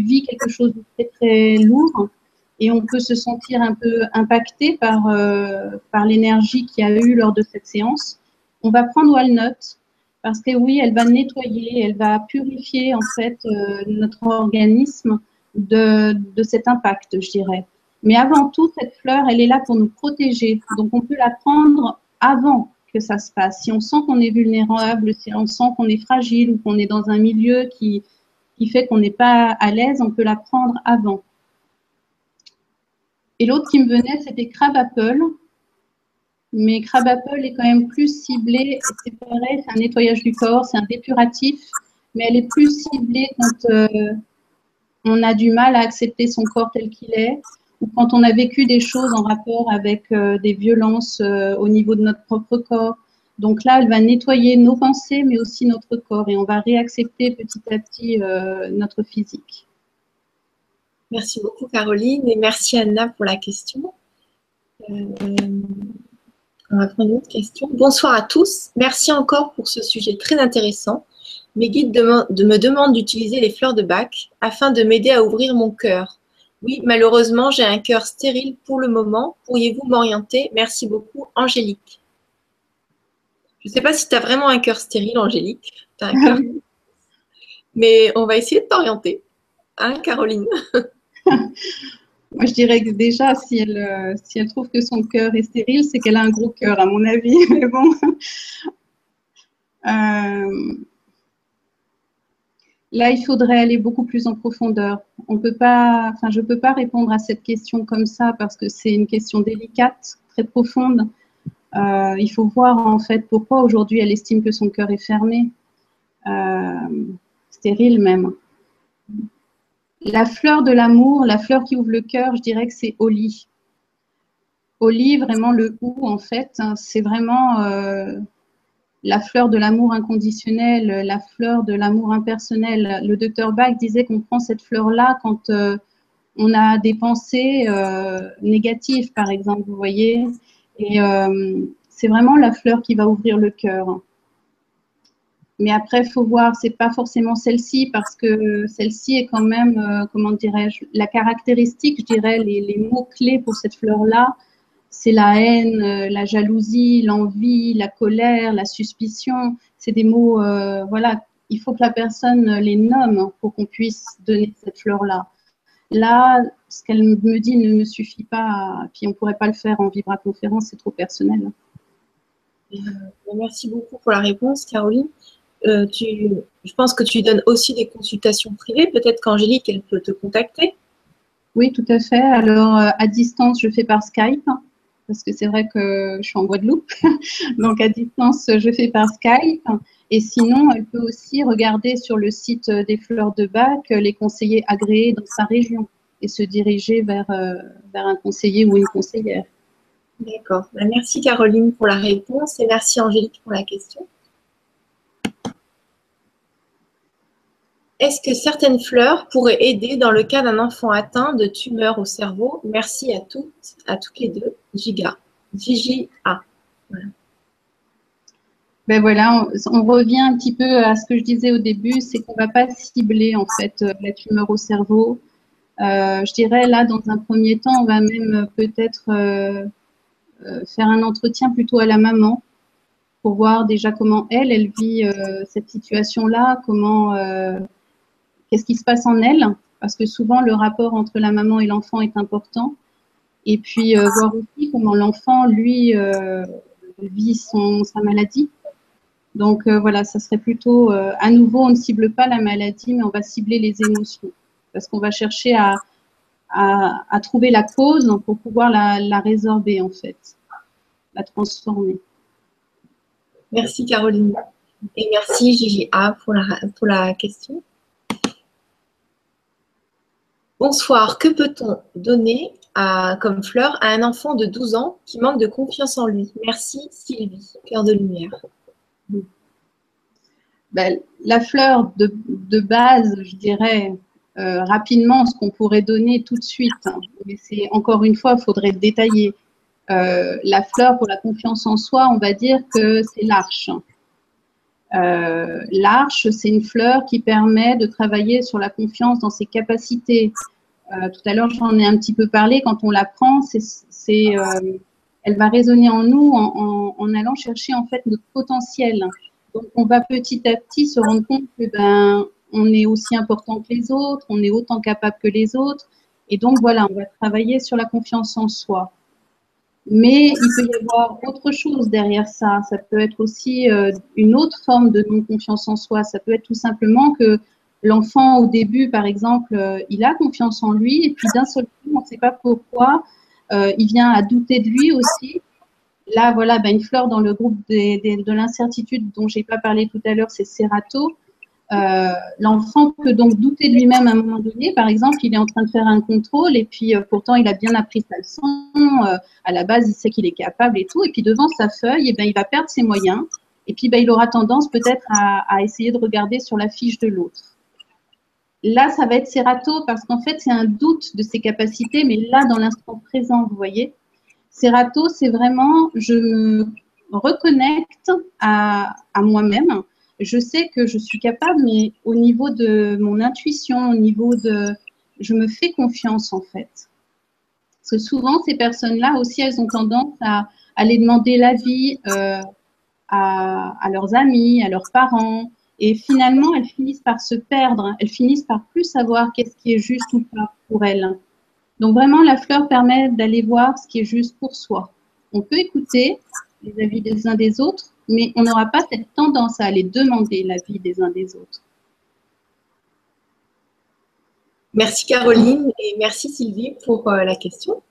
vit quelque chose de très très lourd. et on peut se sentir un peu impacté par, par l'énergie qu'il y a eu lors de cette séance. On va prendre Walnut parce que oui, elle va nettoyer, elle va purifier en fait notre organisme de cet impact, je dirais. Mais avant tout, cette fleur, elle est là pour nous protéger. Donc, on peut la prendre avant que ça se passe. Si on sent qu'on est vulnérable, si on sent qu'on est fragile ou qu'on est dans un milieu qui fait qu'on n'est pas à l'aise, on peut la prendre avant. Et l'autre qui me venait, c'était Crab Apple. Mais Crab Apple est quand même plus ciblée. C'est pareil, c'est un nettoyage du corps, c'est un dépuratif. Mais elle est plus ciblée quand on a du mal à accepter son corps tel qu'il est, ou quand on a vécu des choses en rapport avec des violences au niveau de notre propre corps. Donc là, elle va nettoyer nos pensées, mais aussi notre corps. Et on va réaccepter petit à petit notre physique. Merci beaucoup, Caroline. Et merci, Anna, pour la question. On va prendre une autre question. Bonsoir à tous. Merci encore pour ce sujet très intéressant. Mes guides me demandent d'utiliser les fleurs de Bach afin de m'aider à ouvrir mon cœur. Oui, malheureusement, j'ai un cœur stérile pour le moment. Pourriez-vous m'orienter? Merci beaucoup, Angélique. Je ne sais pas si tu as vraiment un cœur stérile, Angélique. T'as un cœur... Mais on va essayer de t'orienter. Hein, Caroline? Moi, je dirais que déjà, si elle trouve que son cœur est stérile, c'est qu'elle a un gros cœur, à mon avis. Mais bon... Là, il faudrait aller beaucoup plus en profondeur. On peut pas, enfin, je ne peux pas répondre à cette question comme ça parce que c'est une question délicate, très profonde. Il faut voir en fait pourquoi aujourd'hui elle estime que son cœur est fermé, stérile même. La fleur de l'amour, la fleur qui ouvre le cœur, je dirais que c'est Holly. Holly, vraiment le ou en fait, hein, c'est vraiment... la fleur de l'amour inconditionnel, la fleur de l'amour impersonnel. Le docteur Bach disait qu'on prend cette fleur-là quand on a des pensées négatives, par exemple, vous voyez. Et c'est vraiment la fleur qui va ouvrir le cœur. Mais après, il faut voir, c'est pas forcément celle-ci, parce que celle-ci est quand même, comment dirais-je, la caractéristique, je dirais, les mots-clés pour cette fleur-là, c'est la haine, la jalousie, l'envie, la colère, la suspicion. C'est des mots, voilà, il faut que la personne les nomme pour qu'on puisse donner cette fleur-là. Là, ce qu'elle me dit ne me suffit pas. Puis on ne pourrait pas le faire en vibra-conférence, c'est trop personnel. Merci beaucoup pour la réponse, Caroline. Je pense que tu donnes aussi des consultations privées. Peut-être qu'Angélique, elle peut te contacter. Oui, tout à fait. Alors, à distance, je fais par Skype. Parce que c'est vrai que je suis en Guadeloupe, donc à distance, je fais par Skype. Et sinon, elle peut aussi regarder sur le site des Fleurs de Bach les conseillers agréés dans sa région et se diriger vers un conseiller ou une conseillère. D'accord. Merci Caroline pour la réponse et merci Angélique pour la question. Est-ce que certaines fleurs pourraient aider dans le cas d'un enfant atteint de tumeur au cerveau? Merci à toutes les deux. Giga. G-J-A. Voilà. Ben voilà, on revient un petit peu à ce que je disais au début, c'est qu'on ne va pas cibler en fait la tumeur au cerveau. Je dirais là, dans un premier temps, on va même peut-être faire un entretien plutôt à la maman pour voir déjà comment elle vit cette situation-là, comment... Qu'est-ce qui se passe en elle? Parce que souvent, le rapport entre la maman et l'enfant est important. Et puis, voir aussi comment l'enfant, lui, vit sa maladie. Donc, voilà, ça serait plutôt... à nouveau, on ne cible pas la maladie, mais on va cibler les émotions. Parce qu'on va chercher à trouver la cause pour pouvoir la résorber, en fait. La transformer. Merci, Caroline. Et merci, GGA, pour la question. Bonsoir, que peut-on donner comme fleur à un enfant de 12 ans qui manque de confiance en lui? Merci Sylvie, cœur de lumière. Ben, la fleur de base, je dirais rapidement ce qu'on pourrait donner tout de suite, hein, mais c'est encore une fois, il faudrait le détailler. La fleur pour la confiance en soi, on va dire que c'est l'arche. L'arche, c'est une fleur qui permet de travailler sur la confiance dans ses capacités, Tout à l'heure, j'en ai un petit peu parlé. Quand on la prend, elle va résonner en nous en allant chercher en fait notre potentiel. Donc, on va petit à petit se rendre compte que on est aussi important que les autres, on est autant capable que les autres. Et donc, voilà, on va travailler sur la confiance en soi. Mais il peut y avoir autre chose derrière ça. Ça peut être aussi une autre forme de non-confiance en soi. Ça peut être tout simplement que l'enfant, au début, par exemple, il a confiance en lui. Et puis, d'un seul coup, on ne sait pas pourquoi, il vient à douter de lui aussi. Là, voilà, une fleur dans le groupe de l'incertitude dont je n'ai pas parlé tout à l'heure, c'est Cerato. L'enfant peut donc douter de lui-même à un moment donné. Par exemple, il est en train de faire un contrôle et puis pourtant, il a bien appris sa leçon. À la base, il sait qu'il est capable et tout. Et puis, devant sa feuille, il va perdre ses moyens. Et puis, il aura tendance peut-être à essayer de regarder sur la fiche de l'autre. Là, ça va être Cerato parce qu'en fait, c'est un doute de ses capacités, mais là, dans l'instant présent, vous voyez. Cerato, c'est vraiment, je me reconnecte à moi-même. Je sais que je suis capable, mais au niveau de mon intuition, au niveau de... Je me fais confiance, en fait. Parce que souvent, ces personnes-là aussi, elles ont tendance à aller demander l'avis à leurs amis, à leurs parents. Et finalement, elles finissent par se perdre. Elles finissent par plus savoir qu'est-ce qui est juste ou pas pour elles. Donc, vraiment, la fleur permet d'aller voir ce qui est juste pour soi. On peut écouter les avis des uns des autres, mais on n'aura pas cette tendance à aller demander l'avis des uns des autres. Merci Caroline et merci Sylvie pour la question.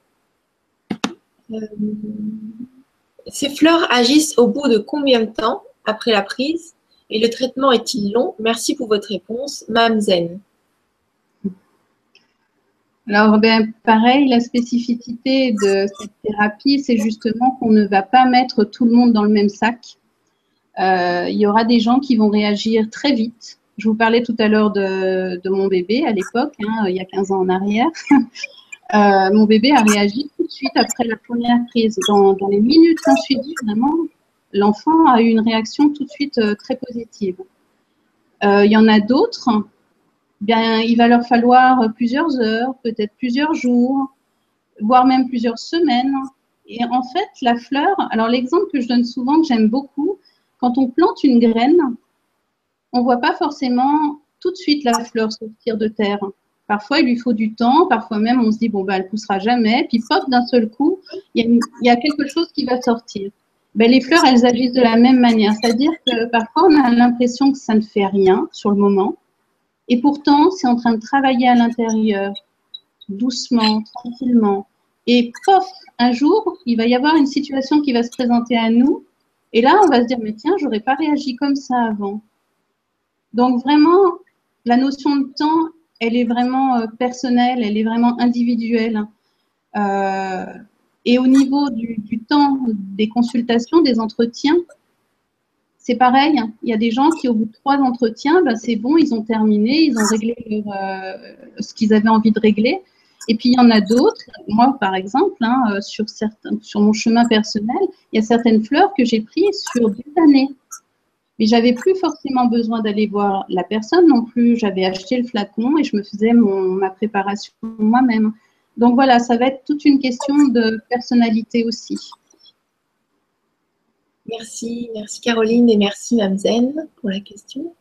Ces fleurs agissent au bout de combien de temps après la prise et le traitement est-il long? Merci pour votre réponse, Mme Zen. Alors, pareil, la spécificité de cette thérapie, c'est justement qu'on ne va pas mettre tout le monde dans le même sac. Il y aura des gens qui vont réagir très vite. Je vous parlais tout à l'heure de mon bébé à l'époque, hein, il y a 15 ans en arrière. Mon bébé a réagi tout de suite après la première prise. Dans les minutes qui ont suivi, vraiment, l'enfant a eu une réaction tout de suite très positive. Il y en a d'autres. Il va leur falloir plusieurs heures, peut-être plusieurs jours, voire même plusieurs semaines. Et en fait, la fleur, alors l'exemple que je donne souvent, que j'aime beaucoup, quand on plante une graine, on ne voit pas forcément tout de suite la fleur sortir de terre. Parfois, il lui faut du temps, parfois même, on se dit, bon, elle ne poussera jamais, puis pop, d'un seul coup, il y a quelque chose qui va sortir. Les fleurs, elles agissent de la même manière, c'est-à-dire que parfois, on a l'impression que ça ne fait rien sur le moment. Et pourtant, c'est en train de travailler à l'intérieur, doucement, tranquillement. Et pof, un jour, il va y avoir une situation qui va se présenter à nous. Et là, on va se dire, mais tiens, j'aurais pas réagi comme ça avant. Donc vraiment, la notion de temps, elle est vraiment personnelle, elle est vraiment individuelle. Et au niveau du temps des consultations, des entretiens, c'est pareil, il y a des gens qui, au bout de 3 entretiens, c'est bon, ils ont terminé, ils ont réglé ce qu'ils avaient envie de régler. Et puis, il y en a d'autres. Moi, par exemple, hein, sur mon chemin personnel, il y a certaines fleurs que j'ai prises sur des années. Mais je n'avais plus forcément besoin d'aller voir la personne non plus. J'avais acheté le flacon et je me faisais ma préparation moi-même. Donc, voilà, ça va être toute une question de personnalité aussi. Merci Caroline et merci Mme Zen pour la question.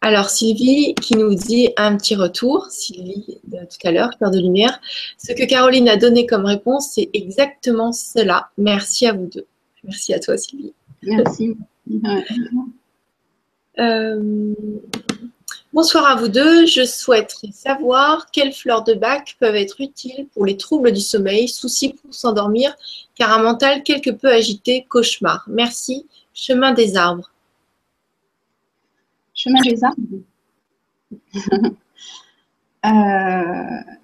Alors Sylvie qui nous dit un petit retour, Sylvie de tout à l'heure, Cœur de Lumière. Ce que Caroline a donné comme réponse, c'est exactement cela. Merci à vous deux. Merci à toi Sylvie. Merci. Bonsoir à vous deux. Je souhaiterais savoir quelles fleurs de Bach peuvent être utiles pour les troubles du sommeil, soucis pour s'endormir, car un mental quelque peu agité, cauchemar. Merci. Chemin des arbres. Chemin des arbres.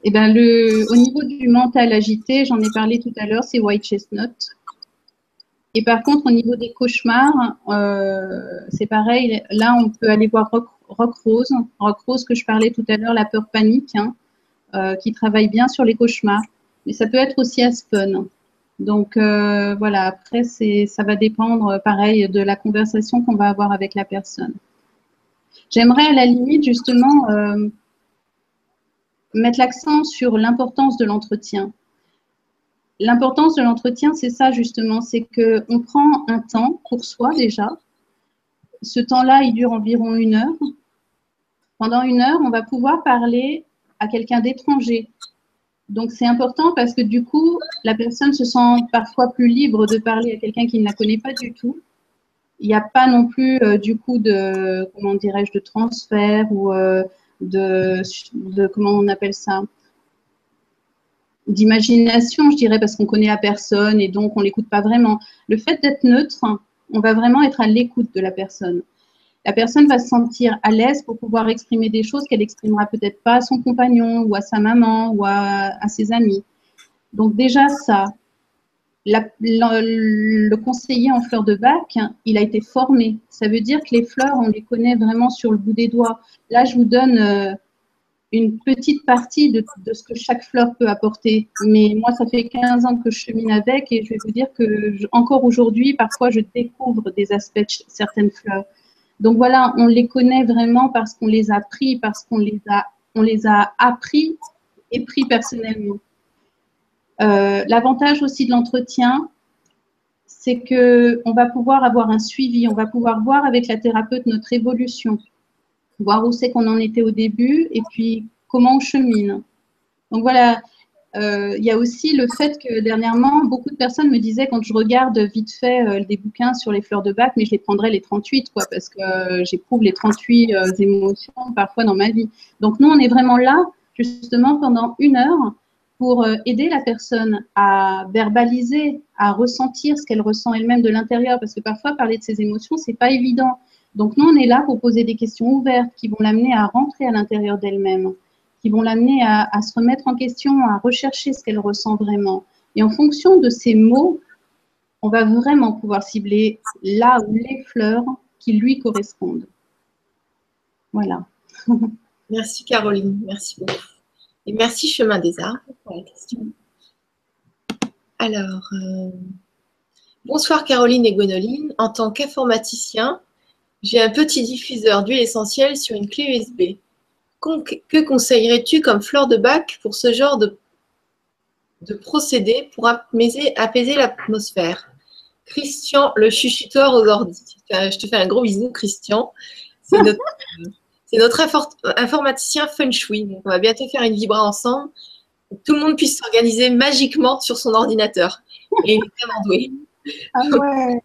Au niveau du mental agité, j'en ai parlé tout à l'heure, c'est White Chestnut. Et par contre, au niveau des cauchemars, c'est pareil. Là, on peut aller voir Rock Rose. Rock Rose que je parlais tout à l'heure, la peur panique, hein, qui travaille bien sur les cauchemars. Mais ça peut être aussi Aspen. Donc, voilà, après, ça va dépendre, pareil, de la conversation qu'on va avoir avec la personne. J'aimerais, à la limite, justement, mettre l'accent sur l'importance de l'entretien. L'importance de l'entretien, c'est ça justement, c'est qu'on prend un temps pour soi déjà. Ce temps-là, il dure environ 1 heure. Pendant 1 heure, on va pouvoir parler à quelqu'un d'étranger. Donc, c'est important parce que du coup, la personne se sent parfois plus libre de parler à quelqu'un qui ne la connaît pas du tout. Il n'y a pas non plus du coup de, comment dirais-je, de transfert ou de comment on appelle ça, d'imagination, je dirais, parce qu'on connaît la personne et donc on ne l'écoute pas vraiment. Le fait d'être neutre, on va vraiment être à l'écoute de la personne. La personne va se sentir à l'aise pour pouvoir exprimer des choses qu'elle n'exprimera peut-être pas à son compagnon ou à sa maman ou à ses amis. Donc déjà ça, le conseiller en fleurs de Bach, il a été formé. Ça veut dire que les fleurs, on les connaît vraiment sur le bout des doigts. Là, je vous donne une petite partie de ce que chaque fleur peut apporter. Mais moi, ça fait 15 ans que je chemine avec et je vais vous dire que encore aujourd'hui, parfois, je découvre des aspects de certaines fleurs. Donc voilà, on les connaît vraiment parce qu'on les a pris, parce qu'on les a appris et pris personnellement. L'avantage aussi de l'entretien, c'est qu'on va pouvoir avoir un suivi, on va pouvoir voir avec la thérapeute notre évolution, voir où c'est qu'on en était au début et puis comment on chemine. Donc voilà, il y a aussi le fait que dernièrement, beaucoup de personnes me disaient quand je regarde vite fait des bouquins sur les fleurs de Bach, mais je les prendrais les 38, quoi, parce que j'éprouve les 38 émotions parfois dans ma vie. Donc nous, on est vraiment là, justement, pendant 1 heure pour aider la personne à verbaliser, à ressentir ce qu'elle ressent elle-même de l'intérieur, parce que parfois, parler de ses émotions, c'est pas évident. Donc nous, on est là pour poser des questions ouvertes qui vont l'amener à rentrer à l'intérieur d'elle-même, qui vont l'amener à se remettre en question, à rechercher ce qu'elle ressent vraiment. Et en fonction de ces mots, on va vraiment pouvoir cibler là où les fleurs qui lui correspondent. Voilà. Merci Caroline, merci beaucoup. Et merci Chemin des Arbres pour la question. Alors, bonsoir Caroline et Gwénoline. En tant qu'informaticien, j'ai un petit diffuseur d'huile essentielle sur une clé USB. Que conseillerais-tu comme fleur de Bach pour ce genre de procédé pour apaiser l'atmosphère? Christian, le chuchoteur aux ordi. Je te fais un gros bisou, Christian. C'est notre informaticien feng shui. Donc, on va bientôt faire une vibra ensemble pour que tout le monde puisse s'organiser magiquement sur son ordinateur. Et il est vraiment doué. Ah ouais.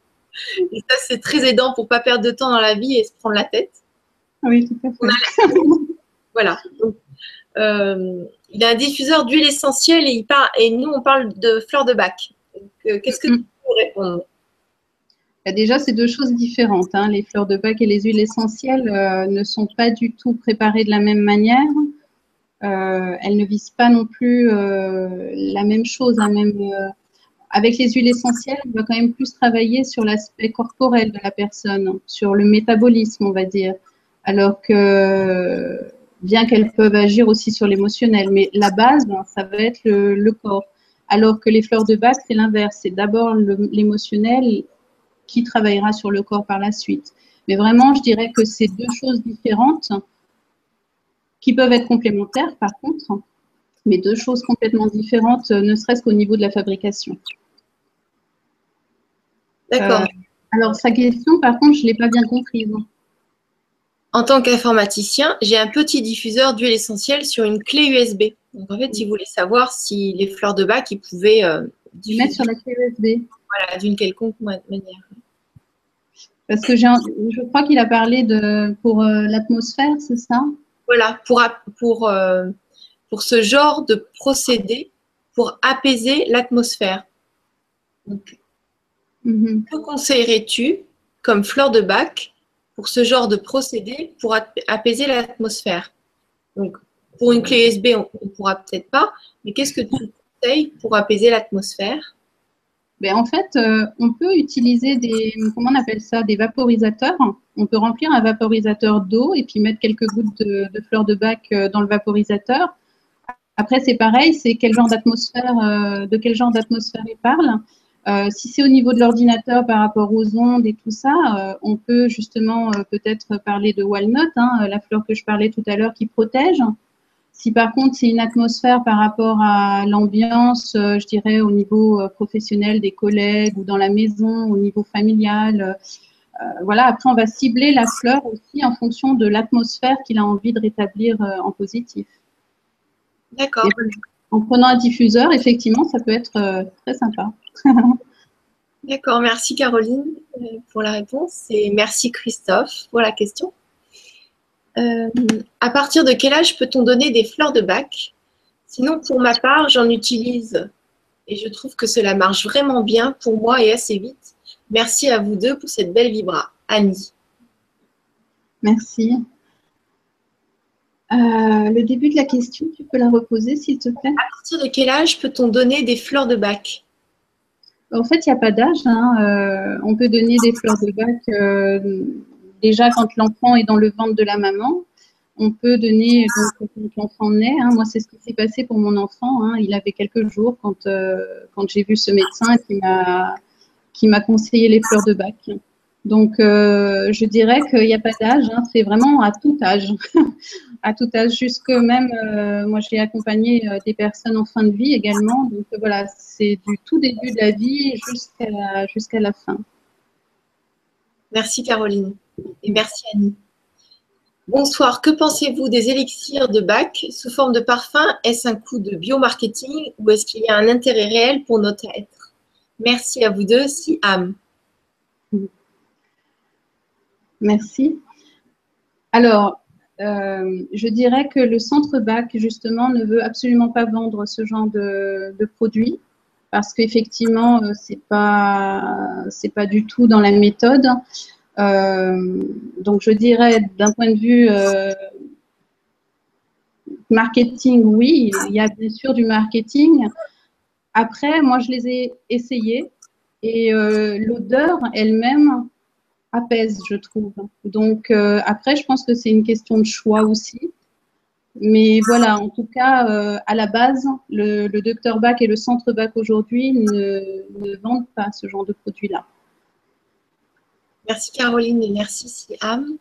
Et ça, c'est très aidant pour ne pas perdre de temps dans la vie et se prendre la tête. Oui, tout à fait. Voilà. Donc, il a un diffuseur d'huile essentielle et, nous, on parle de fleurs de Bach. Qu'est-ce que tu peux répondre? Déjà, c'est deux choses différentes, hein. Les fleurs de Bach et les huiles essentielles ne sont pas du tout préparées de la même manière. Elles ne visent pas non plus la même chose. Hein, avec les huiles essentielles, on va quand même plus travailler sur l'aspect corporel de la personne, sur le métabolisme, on va dire. Alors que... bien qu'elles peuvent agir aussi sur l'émotionnel. Mais la base, ça va être le corps. Alors que les fleurs de Bach, c'est l'inverse. C'est d'abord l'émotionnel qui travaillera sur le corps par la suite. Mais vraiment, je dirais que c'est deux choses différentes qui peuvent être complémentaires, par contre, mais deux choses complètement différentes, ne serait-ce qu'au niveau de la fabrication. D'accord. Alors, sa question, par contre, je ne l'ai pas bien comprise. En tant qu'informaticien, j'ai un petit diffuseur d'huile essentielle sur une clé USB. Donc, en fait, il voulait savoir si les fleurs de Bach, ils pouvaient diffuser. Mettre sur la clé USB. Voilà, d'une quelconque manière. Parce que je crois qu'il a parlé de pour l'atmosphère, c'est ça? Voilà, pour ce genre de procédé pour apaiser l'atmosphère. Que conseillerais-tu comme fleur de Bach pour ce genre de procédé pour apaiser l'atmosphère? Donc, pour une clé USB, on ne pourra peut-être pas, mais qu'est-ce que tu conseilles pour apaiser l'atmosphère? Ben, en fait, on peut utiliser des, comment on appelle ça, des vaporisateurs. On peut remplir un vaporisateur d'eau et puis mettre quelques gouttes de fleurs de Bach dans le vaporisateur. Après, c'est pareil, c'est quel genre d'atmosphère, de quel genre d'atmosphère il parle. Si c'est au niveau de l'ordinateur par rapport aux ondes et tout ça, on peut justement peut-être parler de Walnut, hein, la fleur que je parlais tout à l'heure qui protège. Si par contre c'est une atmosphère par rapport à l'ambiance, je dirais au niveau professionnel des collègues ou dans la maison, au niveau familial, voilà. Après on va cibler la fleur aussi en fonction de l'atmosphère qu'il a envie de rétablir en positif. D'accord. En prenant un diffuseur, effectivement, ça peut être très sympa. D'accord, merci Caroline pour la réponse et merci Christophe pour la question. À partir de quel âge peut-on donner des fleurs de Bach? Sinon, pour ma part, j'en utilise et je trouve que cela marche vraiment bien pour moi et assez vite. Merci à vous deux pour cette belle vibra. Annie. Merci. Le début de la question, tu peux la reposer s'il te plaît? À partir de quel âge peut-on donner des fleurs de Bach? En fait, il n'y a pas d'âge. Hein. On peut donner des fleurs de Bach déjà quand l'enfant est dans le ventre de la maman. On peut donner donc, quand l'enfant naît. Hein. Moi, c'est ce qui s'est passé pour mon enfant. Hein. Il avait quelques jours quand, quand j'ai vu ce médecin qui m'a conseillé les fleurs de Bach. Donc, je dirais qu'il n'y a pas d'âge. Hein. C'est vraiment à tout âge. À tout âge, jusque même, moi, j'ai accompagné des personnes en fin de vie également. Donc, voilà, c'est du tout début de la vie jusqu'à la fin. Merci, Caroline. Et merci, Annie. Bonsoir. Que pensez-vous des élixirs de Bach sous forme de parfum? Est-ce un coup de biomarketing ou est-ce qu'il y a un intérêt réel pour notre être? Merci à vous deux, Siam. Merci. Alors, je dirais que le centre Bach, justement, ne veut absolument pas vendre ce genre de produit parce qu'effectivement, c'est pas du tout dans la méthode. Donc, je dirais, d'un point de vue marketing, oui, il y a bien sûr du marketing. Après, moi, je les ai essayés et l'odeur elle-même apaise, je trouve. Donc, après, je pense que c'est une question de choix aussi. Mais voilà, en tout cas, à la base, le Dr Bach et le Centre Bach aujourd'hui ne vendent pas ce genre de produit-là. Merci Caroline et merci Siam.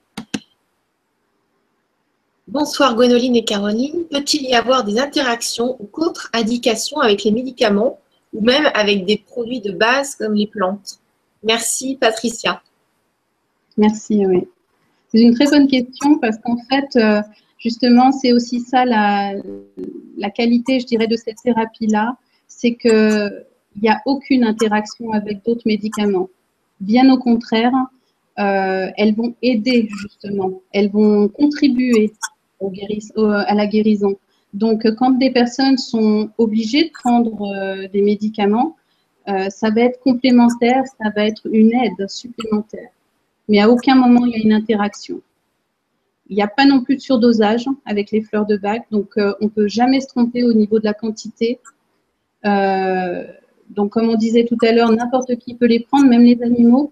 Bonsoir Gwénoline et Caroline. Peut-il y avoir des interactions ou contre-indications avec les médicaments ou même avec des produits de base comme les plantes? Merci Patricia. Merci, oui. C'est une très bonne question parce qu'en fait, justement, c'est aussi ça la qualité, je dirais, de cette thérapie-là, c'est qu'il n'y a aucune interaction avec d'autres médicaments. Bien au contraire, elles vont aider, justement. Elles vont contribuer à la guérison. Donc, quand des personnes sont obligées de prendre des médicaments, ça va être complémentaire, ça va être une aide supplémentaire. Mais à aucun moment, il y a une interaction. Il n'y a pas non plus de surdosage avec les fleurs de Bach. Donc, on ne peut jamais se tromper au niveau de la quantité. Donc, comme on disait tout à l'heure, n'importe qui peut les prendre, même les animaux,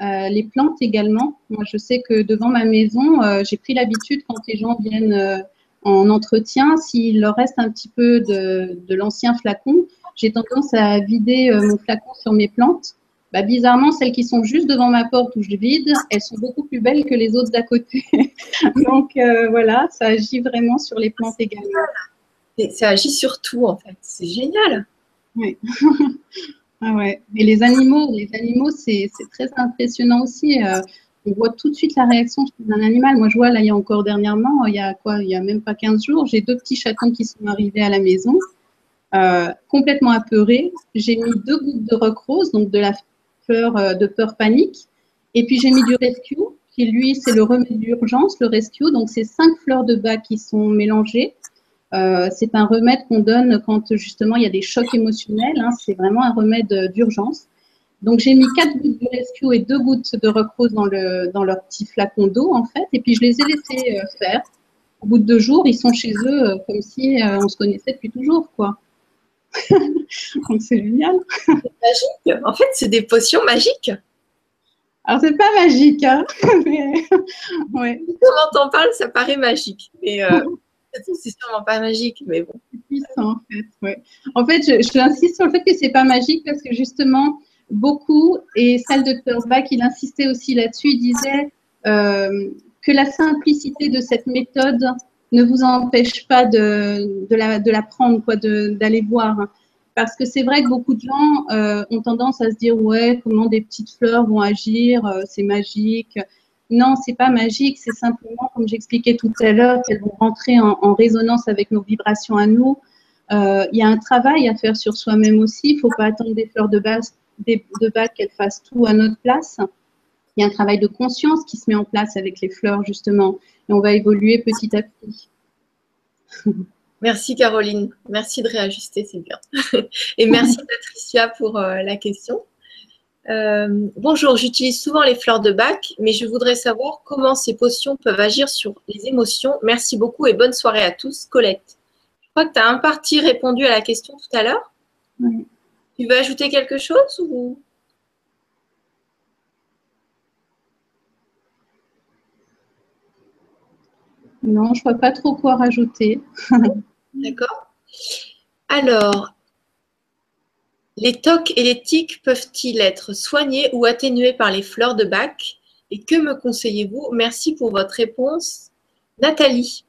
les plantes également. Moi, je sais que devant ma maison, j'ai pris l'habitude, quand les gens viennent en entretien, s'il leur reste un petit peu de l'ancien flacon, j'ai tendance à vider mon flacon sur mes plantes. Bah, bizarrement, celles qui sont juste devant ma porte où je vide, elles sont beaucoup plus belles que les autres d'à côté. Donc, voilà, ça agit vraiment sur les plantes également. Et ça agit sur tout, en fait. C'est génial. Oui. Ah ouais. Et les animaux c'est très impressionnant aussi. On voit tout de suite la réaction d'un animal. Moi, je vois, là, il y a encore dernièrement, il y a même pas 15 jours, j'ai 2 petits chatons qui sont arrivés à la maison, complètement apeurés. J'ai mis 2 gouttes de rock rose, donc de la de peur panique. Et puis, j'ai mis du Rescue, qui, lui, c'est le remède d'urgence, le Rescue. Donc, c'est 5 fleurs de Bach qui sont mélangées. C'est un remède qu'on donne quand, justement, il y a des chocs émotionnels. Hein, c'est vraiment un remède d'urgence. Donc, j'ai mis 4 gouttes de Rescue et 2 gouttes de Rock Rose dans leur petit flacon d'eau, en fait. Et puis, je les ai laissés faire. Au bout de 2 jours, ils sont chez eux comme si on se connaissait depuis toujours, quoi. Donc c'est génial. C'est magique. En fait, c'est des potions magiques. Alors c'est pas magique, hein. Mais... ouais. Quand on en parle, ça paraît magique. Mais c'est sûrement pas magique, mais bon. C'est puissant, en fait. Ouais. En fait, je insiste sur le fait que c'est pas magique parce que justement, beaucoup et celle de Dr Bach, il insistait aussi là-dessus. Il disait que la simplicité de cette méthode ne vous empêche pas de la prendre, quoi, d'aller voir. Parce que c'est vrai que beaucoup de gens ont tendance à se dire « Ouais, comment des petites fleurs vont agir, c'est magique ». Non, c'est pas magique, c'est simplement, comme j'expliquais tout à l'heure, qu'elles vont rentrer en résonance avec nos vibrations à nous. Il y a un travail à faire sur soi-même aussi. Il ne faut pas attendre des fleurs de bac qu'elles fassent tout à notre place. Il y a un travail de conscience qui se met en place avec les fleurs, justement. Et on va évoluer petit à petit. Merci Caroline. Merci de réajuster, c'est bien. Et merci Patricia pour la question. Bonjour, j'utilise souvent les fleurs de bac, mais je voudrais savoir comment ces potions peuvent agir sur les émotions. Merci beaucoup et bonne soirée à tous. Colette, je crois que tu as un parti répondu à la question tout à l'heure. Oui. Tu veux ajouter quelque chose ou... Non, je ne vois pas trop quoi rajouter. D'accord. Alors, les tocs et les tiques peuvent-ils être soignés ou atténués par les fleurs de Bach? Et que me conseillez-vous? Merci pour votre réponse, Nathalie.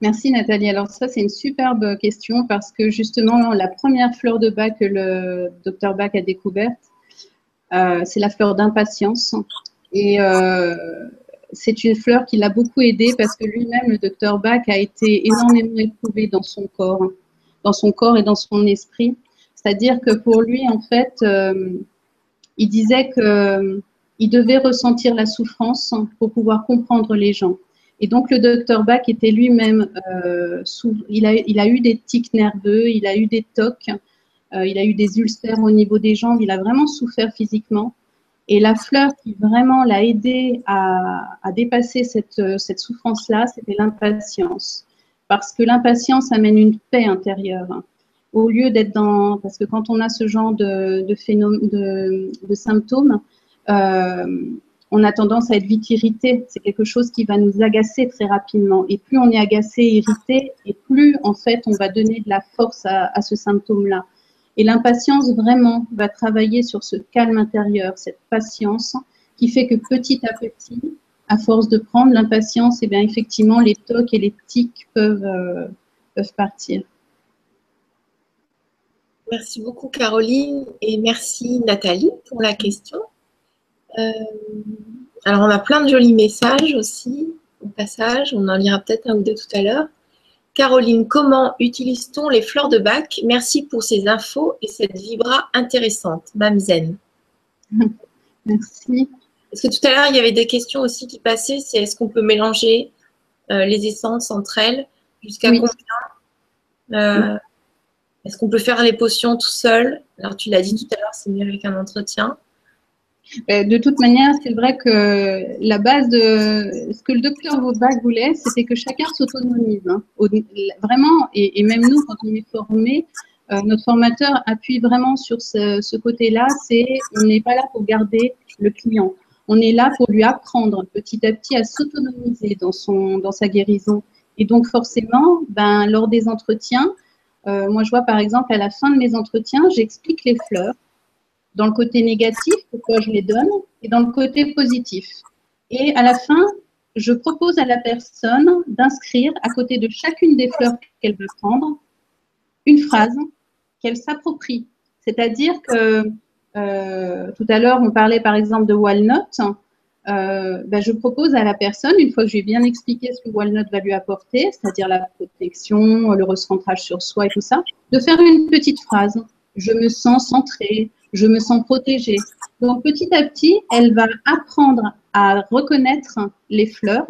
Merci Nathalie. Alors ça, c'est une superbe question parce que justement, la première fleur de Bach que le docteur Bach a découverte, c'est la fleur d'impatience. Et... c'est une fleur qui l'a beaucoup aidé parce que lui-même, le docteur Bach, a été énormément éprouvé dans son corps et dans son esprit. C'est-à-dire que pour lui, en fait, il disait qu'il devait ressentir la souffrance pour pouvoir comprendre les gens. Et donc, le docteur Bach était lui-même, il a eu des tics nerveux, il a eu des tocs, il a eu des ulcères au niveau des jambes, il a vraiment souffert physiquement. Et la fleur qui vraiment l'a aidé à dépasser cette souffrance-là, c'était l'impatience. Parce que l'impatience amène une paix intérieure. Au lieu d'être dans... Parce que quand on a ce genre de symptômes, on a tendance à être vite irrité. C'est quelque chose qui va nous agacer très rapidement. Et plus on est agacé, irrité, et plus, en fait, on va donner de la force à ce symptôme-là. Et l'impatience, vraiment, va travailler sur ce calme intérieur, cette patience qui fait que petit à petit, à force de prendre l'impatience, eh bien, effectivement, les tocs et les tics peuvent partir. Merci beaucoup, Caroline, et merci, Nathalie, pour la question. Alors, on a plein de jolis messages aussi, au passage. On en lira peut-être un ou deux tout à l'heure. Caroline, comment utilise-t-on les fleurs de Bach? Merci pour ces infos et cette vibra intéressante, Mamzen. Merci. Parce que tout à l'heure, il y avait des questions aussi qui passaient, c'est est-ce qu'on peut mélanger les essences entre elles? Jusqu'à oui. Combien oui. Est-ce qu'on peut faire les potions tout seul? Alors, tu l'as dit tout à l'heure, c'est mieux avec un entretien. De toute manière, c'est vrai que la base de ce que le docteur Bach voulait, c'était que chacun s'autonomise. Vraiment, et même nous, quand on est formé, notre formateur appuie vraiment sur ce côté-là, c'est on n'est pas là pour garder le client. On est là pour lui apprendre petit à petit à s'autonomiser dans sa guérison. Et donc forcément, ben, lors des entretiens, moi je vois par exemple à la fin de mes entretiens, j'explique les fleurs. Dans le côté négatif, pourquoi je les donne, et dans le côté positif. Et à la fin, je propose à la personne d'inscrire à côté de chacune des fleurs qu'elle veut prendre une phrase qu'elle s'approprie. C'est-à-dire que tout à l'heure, on parlait par exemple de Walnut. Ben, je propose à la personne, une fois que je lui ai bien expliqué ce que Walnut va lui apporter, c'est-à-dire la protection, le recentrage sur soi et tout ça, de faire une petite phrase. Je me sens centrée. Je me sens protégée. Donc, petit à petit, elle va apprendre à reconnaître les fleurs,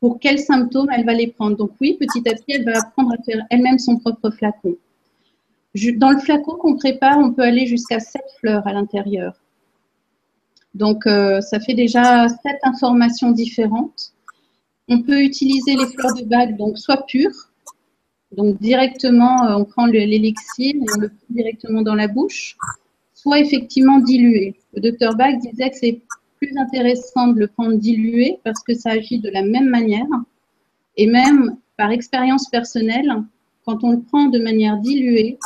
pour quels symptômes elle va les prendre. Donc, oui, petit à petit, elle va apprendre à faire elle-même son propre flacon. Dans le flacon qu'on prépare, on peut aller jusqu'à 7 fleurs à l'intérieur. Donc, ça fait déjà 7 informations différentes. On peut utiliser les fleurs de Bach, donc soit pures, donc directement, on prend l'élixir et on le prend directement dans la bouche, soit effectivement dilué. Le docteur Bach disait que c'est plus intéressant de le prendre dilué parce que ça agit de la même manière. Et même par expérience personnelle, quand on le prend de manière diluée,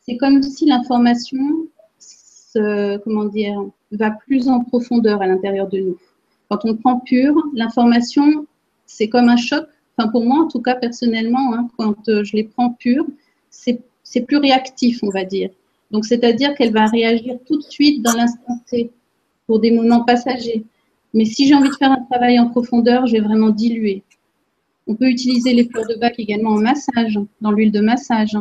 c'est comme si l'information va plus en profondeur à l'intérieur de nous. Quand on le prend pur, l'information, c'est comme un choc Enfin, pour moi, en tout cas, personnellement, hein, quand je les prends pures, c'est plus réactif, on va dire. Donc, c'est-à-dire qu'elle va réagir tout de suite dans l'instant T pour des moments passagers. Mais si j'ai envie de faire un travail en profondeur, je vais vraiment diluer. On peut utiliser les fleurs de Bach également en massage, dans l'huile de massage,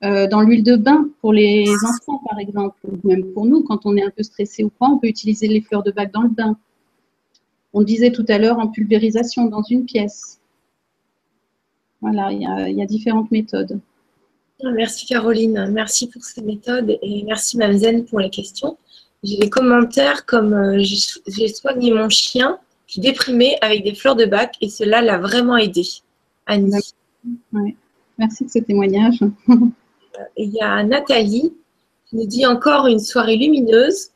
dans l'huile de bain pour les enfants, par exemple, ou même pour nous, quand on est un peu stressé ou quoi, on peut utiliser les fleurs de Bach dans le bain. On disait tout à l'heure en pulvérisation dans une pièce. Voilà, il y a différentes méthodes. Merci Caroline, merci pour ces méthodes et merci Mamzen pour les questions. J'ai des commentaires comme j'ai soigné mon chien qui déprimait avec des fleurs de Bach et cela l'a vraiment aidé. Annie. Ouais. Merci de ce témoignage. Il y a Nathalie qui nous dit encore une soirée lumineuse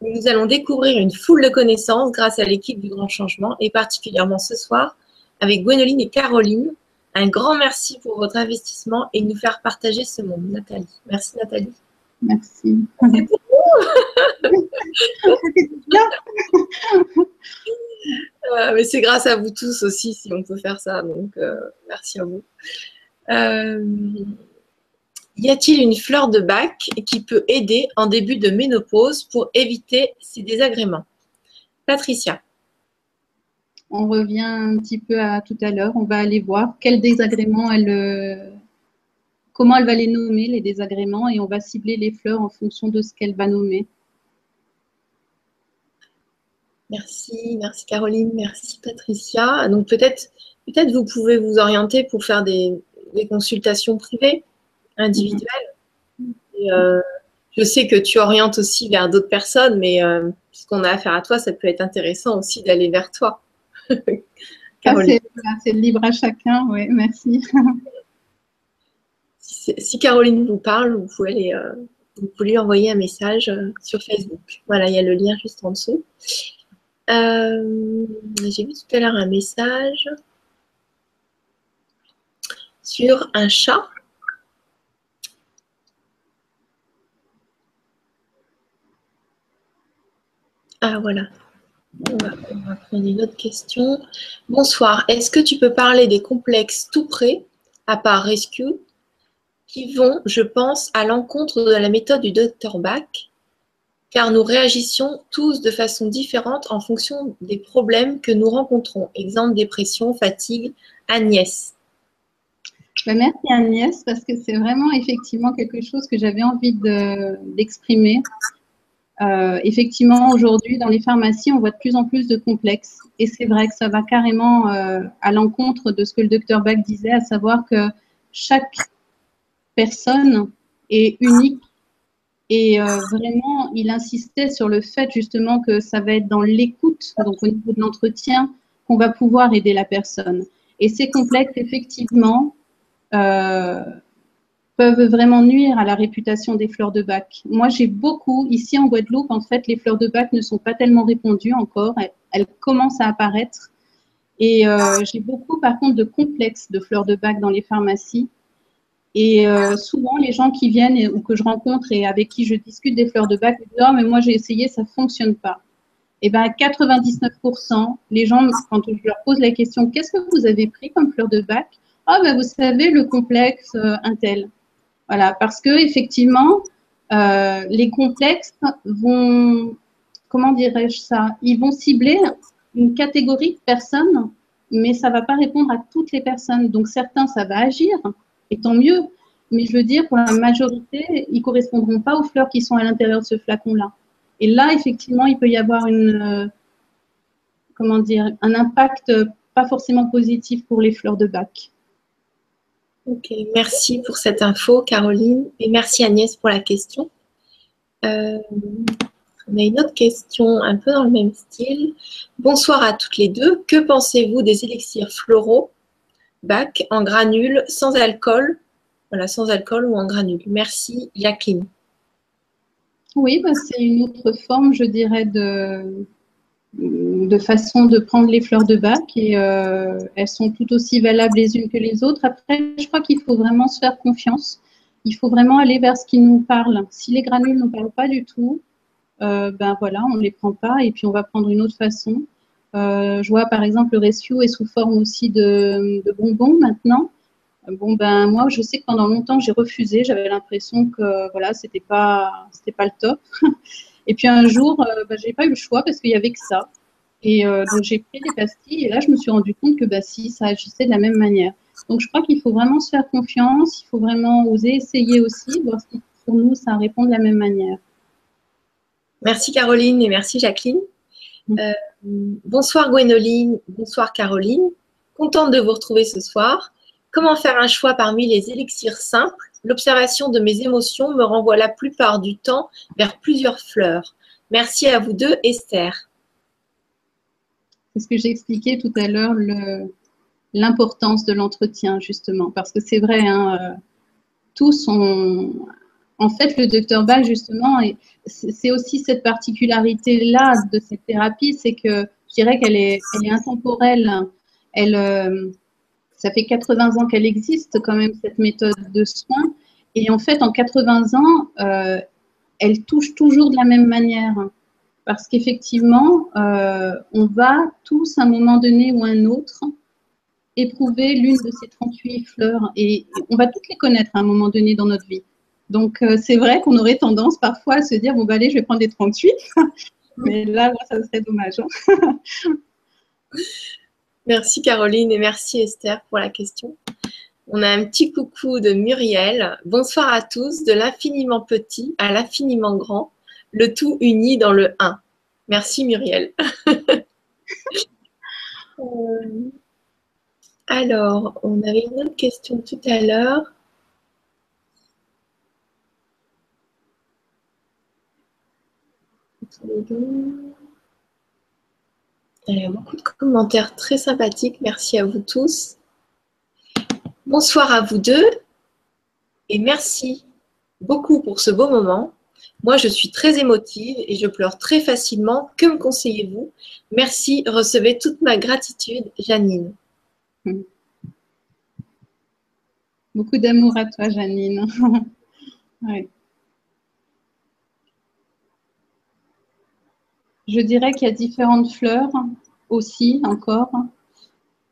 où nous allons découvrir une foule de connaissances grâce à l'équipe du Grand Changement et particulièrement ce soir avec Gwénoline et Caroline. Un grand merci pour votre investissement et nous faire partager ce monde, Nathalie. Merci Nathalie. Merci. C'est pour vous. Mais c'est grâce à vous tous aussi si on peut faire ça, donc merci à vous. Y a-t-il une fleur de Bach qui peut aider en début de ménopause pour éviter ces désagréments? Patricia. On revient un petit peu à tout à l'heure, on va aller voir quels désagréments comment elle va les nommer, les désagréments, et on va cibler les fleurs en fonction de ce qu'elle va nommer. Merci, merci Caroline, merci Patricia. Donc peut-être vous pouvez vous orienter pour faire des consultations privées, individuelles. Et, je sais que tu orientes aussi vers d'autres personnes, mais puisqu'on a affaire à toi, ça peut être intéressant aussi d'aller vers toi. Caroline. Ah, c'est libre à chacun, oui, merci. Si Caroline vous parle, vous pouvez lui envoyer un message sur Facebook. Voilà, il y a le lien juste en dessous. J'ai vu tout à l'heure un message sur un chat. Ah, voilà. On va prendre une autre question. Bonsoir. Est-ce que tu peux parler des complexes tout près, à part Rescue, qui vont, je pense, à l'encontre de la méthode du Dr Bach, car nous réagissions tous de façon différente en fonction des problèmes que nous rencontrons. Exemple, dépression, fatigue. Agnès. Merci Agnès, parce que c'est vraiment effectivement quelque chose que j'avais envie d'exprimer. Effectivement, aujourd'hui, dans les pharmacies, on voit de plus en plus de complexes. Et c'est vrai que ça va carrément à l'encontre de ce que le Dr Bach disait, à savoir que chaque personne est unique. Et vraiment, il insistait sur le fait justement que ça va être dans l'écoute, donc au niveau de l'entretien, qu'on va pouvoir aider la personne. Et ces complexes, effectivement, peuvent vraiment nuire à la réputation des fleurs de Bach. Moi, j'ai beaucoup, ici en Guadeloupe, en fait, les fleurs de Bach ne sont pas tellement répandues encore. Elles commencent à apparaître. Et j'ai beaucoup, par contre, de complexes de fleurs de Bach dans les pharmacies. Et souvent, les gens qui viennent ou que je rencontre et avec qui je discute des fleurs de Bach, ils disent « Oh, mais moi, j'ai essayé, ça ne fonctionne pas. » Eh bien, 99%, les gens, quand je leur pose la question « Qu'est-ce que vous avez pris comme fleur de Bach ?»« Ah, ben, vous savez, le complexe Intel. » Voilà, parce que effectivement, les complexes vont, comment dirais-je ça, ils vont cibler une catégorie de personnes, mais ça ne va pas répondre à toutes les personnes. Donc, certains, ça va agir. Et tant mieux, mais je veux dire, pour la majorité, ils ne correspondront pas aux fleurs qui sont à l'intérieur de ce flacon-là. Et là, effectivement, il peut y avoir un impact pas forcément positif pour les fleurs de Bach. Ok, merci pour cette info, Caroline, et merci Agnès pour la question. On a une autre question, un peu dans le même style. Bonsoir à toutes les deux. Que pensez-vous des élixirs floraux Bach en granules, sans alcool, voilà, sans alcool ou en granules. Merci, Jacqueline. Oui, bah, c'est une autre forme, je dirais, de façon de prendre les fleurs de Bach et elles sont tout aussi valables les unes que les autres. Après, je crois qu'il faut vraiment se faire confiance. Il faut vraiment aller vers ce qui nous parle. Si les granules ne nous parlent pas du tout, ben voilà, on ne les prend pas et puis on va prendre une autre façon. Je vois par exemple le Rescue est sous forme aussi de bonbons maintenant. Bon ben moi je sais que pendant longtemps j'ai refusé, j'avais l'impression que voilà c'était pas le top. Et puis un jour ben, j'ai pas eu le choix parce qu'il y avait que ça. Et donc j'ai pris des pastilles et là je me suis rendu compte que ben, si ça agissait de la même manière. Donc je crois qu'il faut vraiment se faire confiance, il faut vraiment oser essayer aussi, voir si pour nous ça répond de la même manière. Merci Caroline et merci Jacqueline. Bonsoir Gwénoline, bonsoir Caroline. Contente de vous retrouver ce soir. Comment faire un choix parmi les élixirs simples? L'observation de mes émotions me renvoie la plupart du temps vers plusieurs fleurs. Merci à vous deux, Esther. C'est ce que j'ai expliqué tout à l'heure, l'importance de l'entretien justement, parce que c'est vrai, hein, tous ont... En fait, le docteur Bach, justement, c'est aussi cette particularité-là de cette thérapie, c'est que je dirais qu'elle est intemporelle. Ça fait 80 ans qu'elle existe quand même, cette méthode de soins. Et en fait, en 80 ans, elle touche toujours de la même manière. Parce qu'effectivement, on va tous, à un moment donné ou un autre, éprouver l'une de ces 38 fleurs. Et on va toutes les connaître à un moment donné dans notre vie. Donc, c'est vrai qu'on aurait tendance parfois à se dire « Bon, bah, allez, je vais prendre les 38 », mais là, ça serait dommage. Hein. Merci Caroline et merci Esther pour la question. On a un petit coucou de Muriel. « Bonsoir à tous, de l'infiniment petit à l'infiniment grand, le tout uni dans le 1 ». Merci Muriel. Alors, on avait une autre question tout à l'heure. Il y a beaucoup de commentaires très sympathiques. Merci à vous tous. Bonsoir à vous deux et merci beaucoup pour ce beau moment. Moi, je suis très émotive et je pleure très facilement. Que me conseillez-vous? Merci, recevez toute ma gratitude, Janine. Beaucoup d'amour à toi, Janine. Ouais. Je dirais qu'il y a différentes fleurs aussi, encore.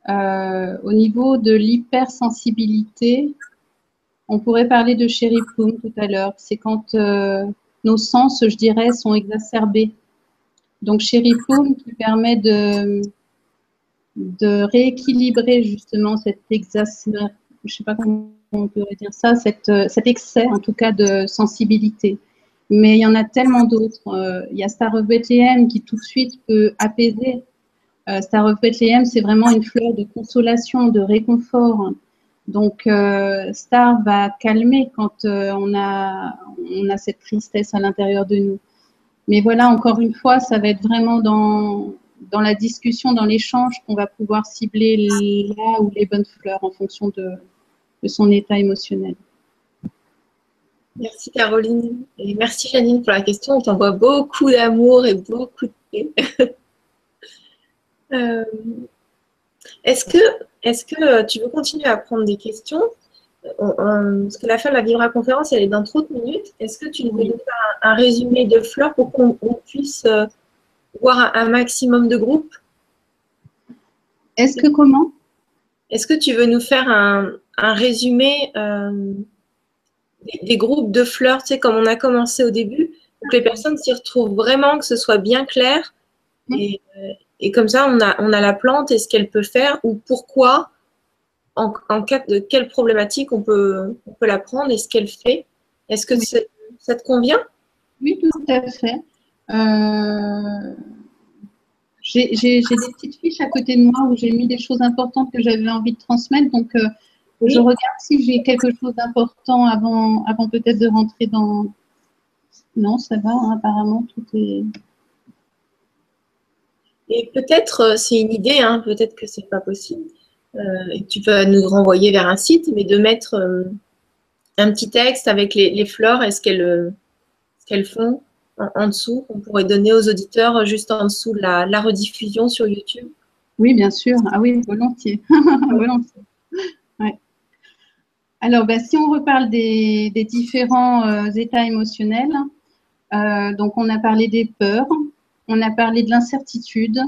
Au niveau de l'hypersensibilité, on pourrait parler de Cherry Plum tout à l'heure. C'est quand nos sens, je dirais, sont exacerbés. Donc, Cherry Plum qui permet de rééquilibrer justement cet exacerbation, je sais pas comment on pourrait dire ça, cet excès, en tout cas, de sensibilité. Mais il y en a tellement d'autres. Il y a Star of Bethlehem qui tout de suite peut apaiser. Star of Bethlehem, c'est vraiment une fleur de consolation, de réconfort. Donc, Star va calmer quand on a cette tristesse à l'intérieur de nous. Mais voilà, encore une fois, ça va être vraiment dans la discussion, dans l'échange, qu'on va pouvoir cibler là ou les bonnes fleurs en fonction de son état émotionnel. Merci Caroline et merci Janine pour la question. On t'envoie beaucoup d'amour et beaucoup de paix. Est-ce que tu veux continuer à prendre des questions? Parce que la fin de la vibra-conférence, elle est dans 30 minutes. Est-ce que tu veux nous faire un résumé de fleurs pour qu'on puisse voir un maximum de groupes? Est-ce que comment? Est-ce que tu veux nous faire un résumé des groupes de fleurs, tu sais, comme on a commencé au début, pour que les personnes s'y retrouvent vraiment, que ce soit bien clair. Et comme ça, on a la plante et ce qu'elle peut faire ou pourquoi, en cas de quelle problématique on peut la prendre et ce qu'elle fait. Est-ce que ça te convient? Oui, tout à fait. J'ai des petites fiches à côté de moi où j'ai mis des choses importantes que j'avais envie de transmettre, donc... Je regarde si j'ai quelque chose d'important avant peut-être de rentrer dans... Non, ça va, hein, apparemment, tout est... Et peut-être, c'est une idée, hein, peut-être que ce n'est pas possible, tu peux nous renvoyer vers un site, mais de mettre un petit texte avec les fleurs et ce qu'elles font en dessous, qu'on pourrait donner aux auditeurs juste en dessous de la rediffusion sur YouTube. Oui, bien sûr. Ah oui, volontiers. Volontiers. Ouais. Alors, ben, si on reparle des différents états émotionnels, donc on a parlé des peurs, on a parlé de l'incertitude,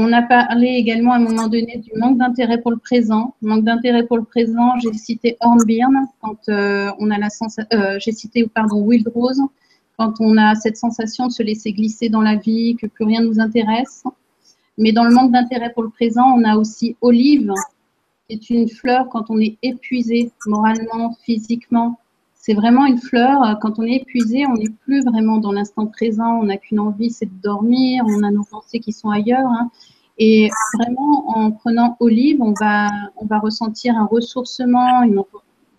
On a parlé également à un moment donné du manque d'intérêt pour le présent. Manque d'intérêt pour le présent, j'ai cité Hornbeam, quand on a la sensation, j'ai cité, pardon, Wild Rose, quand on a cette sensation de se laisser glisser dans la vie, que plus rien ne nous intéresse. Mais dans le manque d'intérêt pour le présent, on a aussi Olive, qui est une fleur quand on est épuisé moralement, physiquement. C'est vraiment une fleur, quand on est épuisé, on n'est plus vraiment dans l'instant présent, on n'a qu'une envie, c'est de dormir, on a nos pensées qui sont ailleurs. Hein. Et vraiment, en prenant Olive, on va ressentir un ressourcement,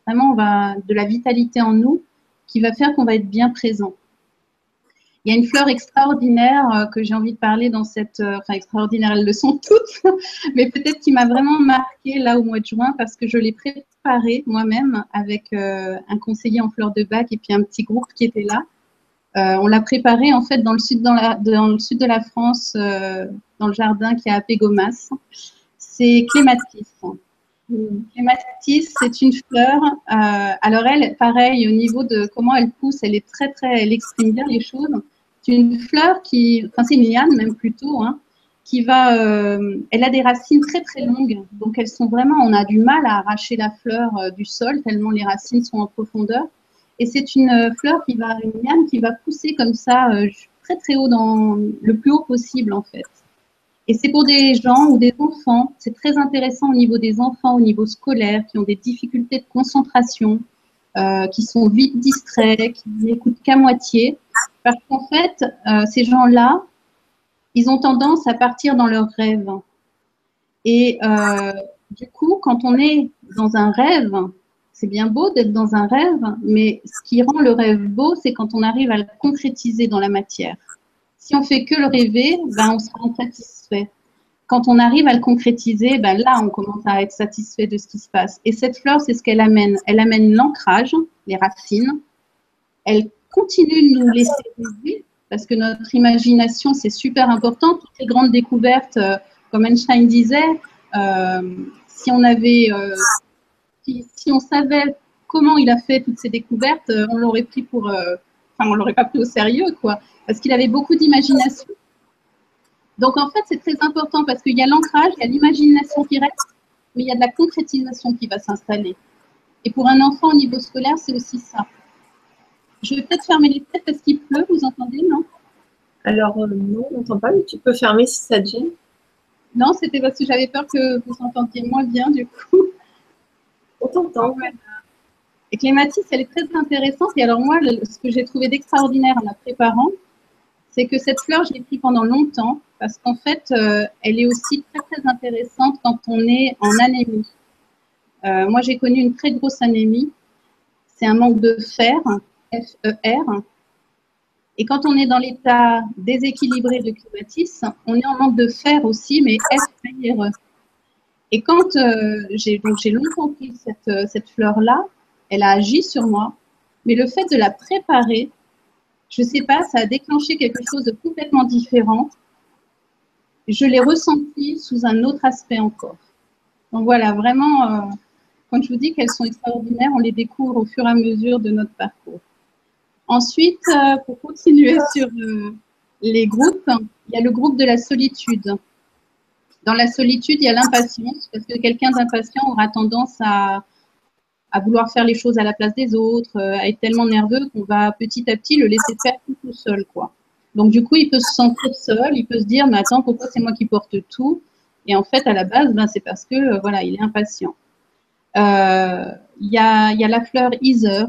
vraiment de la vitalité en nous qui va faire qu'on va être bien présent. Il y a une fleur extraordinaire que j'ai envie de parler dans cette... Enfin, extraordinaire, elles le sont toutes, mais peut-être qui m'a vraiment marquée là au mois de juin parce que je l'ai préparée moi-même avec un conseiller en fleurs de Bach et puis un petit groupe qui était là. On l'a préparé en fait dans le sud de la France, dans le jardin qui est à Pégomas. C'est Clematis. Clematis, c'est une fleur. Alors elle, pareil, au niveau de comment elle pousse, elle est elle exprime bien les choses. C'est une fleur qui, enfin c'est une liane même plutôt, hein, qui va, elle a des racines très très longues, donc elles sont vraiment, on a du mal à arracher la fleur du sol tellement les racines sont en profondeur. Et c'est une fleur qui va, une liane qui va pousser comme ça très très haut, dans le plus haut possible en fait. Et c'est pour des gens ou des enfants, c'est très intéressant au niveau des enfants, au niveau scolaire, qui ont des difficultés de concentration, qui sont vite distraits, qui n'écoutent qu'à moitié, parce qu'en fait ces gens-là, ils ont tendance à partir dans leurs rêves. Et du coup, quand on est dans un rêve, c'est bien beau d'être dans un rêve, mais ce qui rend le rêve beau, c'est quand on arrive à le concrétiser dans la matière. Si on fait que le rêver, ben, on sera insatisfait. Quand on arrive à le concrétiser, ben, là, on commence à être satisfait de ce qui se passe. Et cette fleur, c'est ce qu'elle amène. Elle amène l'ancrage, les racines. Elle continue de nous laisser rêver. Parce que notre imagination, c'est super important. Toutes les grandes découvertes, comme Einstein disait, si on savait comment il a fait toutes ces découvertes, on l'aurait pris pour, on l'aurait pas pris au sérieux, quoi. Parce qu'il avait beaucoup d'imagination. Donc en fait, c'est très important parce qu'il y a l'ancrage, il y a l'imagination qui reste, mais il y a de la concrétisation qui va s'installer. Et pour un enfant au niveau scolaire, c'est aussi ça. Je vais peut-être fermer les fenêtres parce qu'il pleut, vous entendez, non? Alors, non, on n'entend pas, mais tu peux fermer si ça te gêne. Non, c'était parce que j'avais peur que vous entendiez moins bien, du coup. On t'entend. Voilà. Et Clématis, elle est très intéressante. Et alors, moi, ce que j'ai trouvé d'extraordinaire en la préparant, c'est que cette fleur, je l'ai prise pendant longtemps parce qu'en fait, elle est aussi très, très intéressante quand on est en anémie. Moi, j'ai connu une très grosse anémie. C'est un manque de fer. FER. Et quand on est dans l'état déséquilibré de Clematis, on est en manque de fer aussi, mais FER. Et quand j'ai longtemps pris cette fleur-là, elle a agi sur moi, mais le fait de la préparer, je ne sais pas, ça a déclenché quelque chose de complètement différent. Je l'ai ressentie sous un autre aspect encore. Donc voilà, vraiment, quand je vous dis qu'elles sont extraordinaires, on les découvre au fur et à mesure de notre parcours. Ensuite, pour continuer sur les groupes, il y a le groupe de la solitude. Dans la solitude, il y a l'impatience, parce que quelqu'un d'impatient aura tendance à vouloir faire les choses à la place des autres, à être tellement nerveux qu'on va petit à petit le laisser faire tout seul, quoi. Donc du coup, il peut se sentir seul, il peut se dire « mais attends, pourquoi c'est moi qui porte tout ?» Et en fait, à la base, ben, c'est parce que voilà, il est impatient. Il y a la fleur Heather.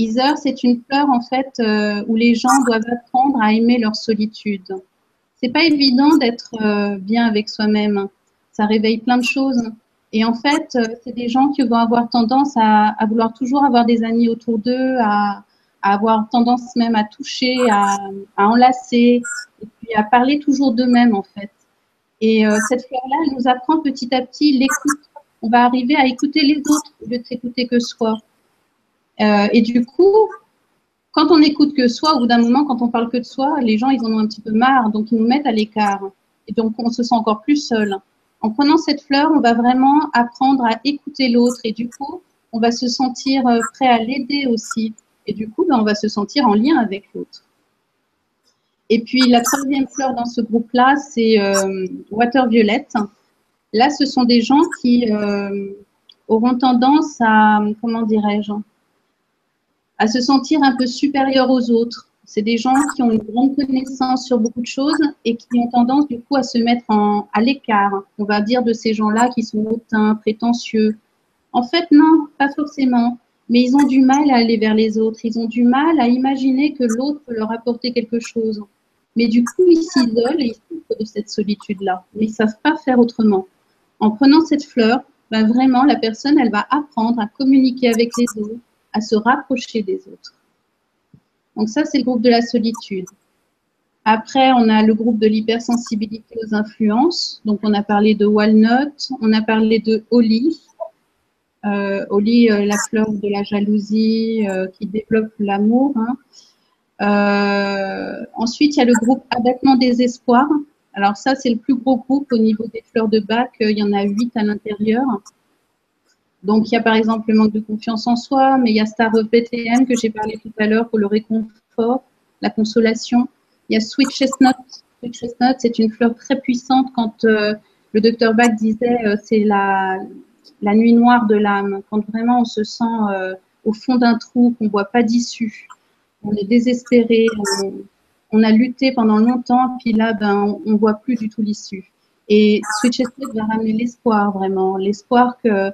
Heather, c'est une fleur en fait où les gens doivent apprendre à aimer leur solitude. C'est pas évident d'être bien avec soi-même. Ça réveille plein de choses. Et en fait, c'est des gens qui vont avoir tendance à vouloir toujours avoir des amis autour d'eux, à avoir tendance même à toucher, à enlacer, et puis à parler toujours d'eux-mêmes en fait. Et cette fleur-là, elle nous apprend petit à petit l'écoute. On va arriver à écouter les autres au lieu de s'écouter que soi. Et du coup, quand on n'écoute que soi, au bout d'un moment, quand on parle que de soi, les gens, ils en ont un petit peu marre, donc ils nous mettent à l'écart. Et donc, on se sent encore plus seul. En prenant cette fleur, on va vraiment apprendre à écouter l'autre. Et du coup, on va se sentir prêt à l'aider aussi. Et du coup, ben, on va se sentir en lien avec l'autre. Et puis la troisième fleur dans ce groupe-là, c'est Water Violet. Là, ce sont des gens qui auront tendance à, comment dirais-je, à se sentir un peu supérieurs aux autres. C'est des gens qui ont une grande connaissance sur beaucoup de choses et qui ont tendance du coup à se mettre à l'écart. On va dire de ces gens-là qui sont hautains, prétentieux. En fait, non, pas forcément. Mais ils ont du mal à aller vers les autres. Ils ont du mal à imaginer que l'autre peut leur apporter quelque chose. Mais du coup, ils s'isolent et ils souffrent de cette solitude-là. Mais ils ne savent pas faire autrement. En prenant cette fleur, ben vraiment, la personne, elle va apprendre à communiquer avec les autres, à se rapprocher des autres. Donc ça, c'est le groupe de la solitude. Après, on a le groupe de l'hypersensibilité aux influences. Donc, on a parlé de Walnut, on a parlé de Holly. Holly, la fleur de la jalousie qui développe l'amour. Hein. Ensuite, il y a le groupe abattement désespoir. Alors ça, c'est le plus gros groupe au niveau des fleurs de Bach. Il y en a 8 à l'intérieur. Donc, il y a par exemple le manque de confiance en soi, mais il y a Star of Bethlehem que j'ai parlé tout à l'heure pour le réconfort, la consolation. Il y a Sweet Chestnut. Sweet Chestnut, c'est une fleur très puissante quand le docteur Bach disait c'est la nuit noire de l'âme, quand vraiment on se sent au fond d'un trou, qu'on ne voit pas d'issue, on est désespéré, on a lutté pendant longtemps, puis là, ben, on ne voit plus du tout l'issue. Et Sweet Chestnut va ramener l'espoir, vraiment, l'espoir que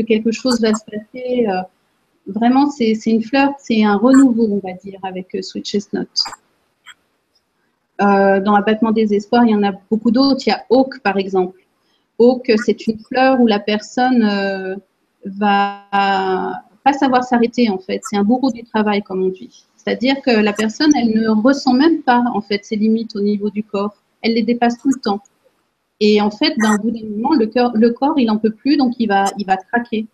quelque chose va se passer. Vraiment, c'est une fleur, c'est un renouveau, on va dire, avec Sweet Chestnut. Dans l'abattement des espoirs, il y en a beaucoup d'autres. Il y a Oak, par exemple. Oak, c'est une fleur où la personne va pas savoir s'arrêter, en fait. C'est un bourreau du travail, comme on dit. C'est-à-dire que la personne, elle ne ressent même pas, en fait, ses limites au niveau du corps. Elle les dépasse tout le temps. Et en fait, d'un bout d'un moment, le corps, il n'en peut plus, donc il va craquer.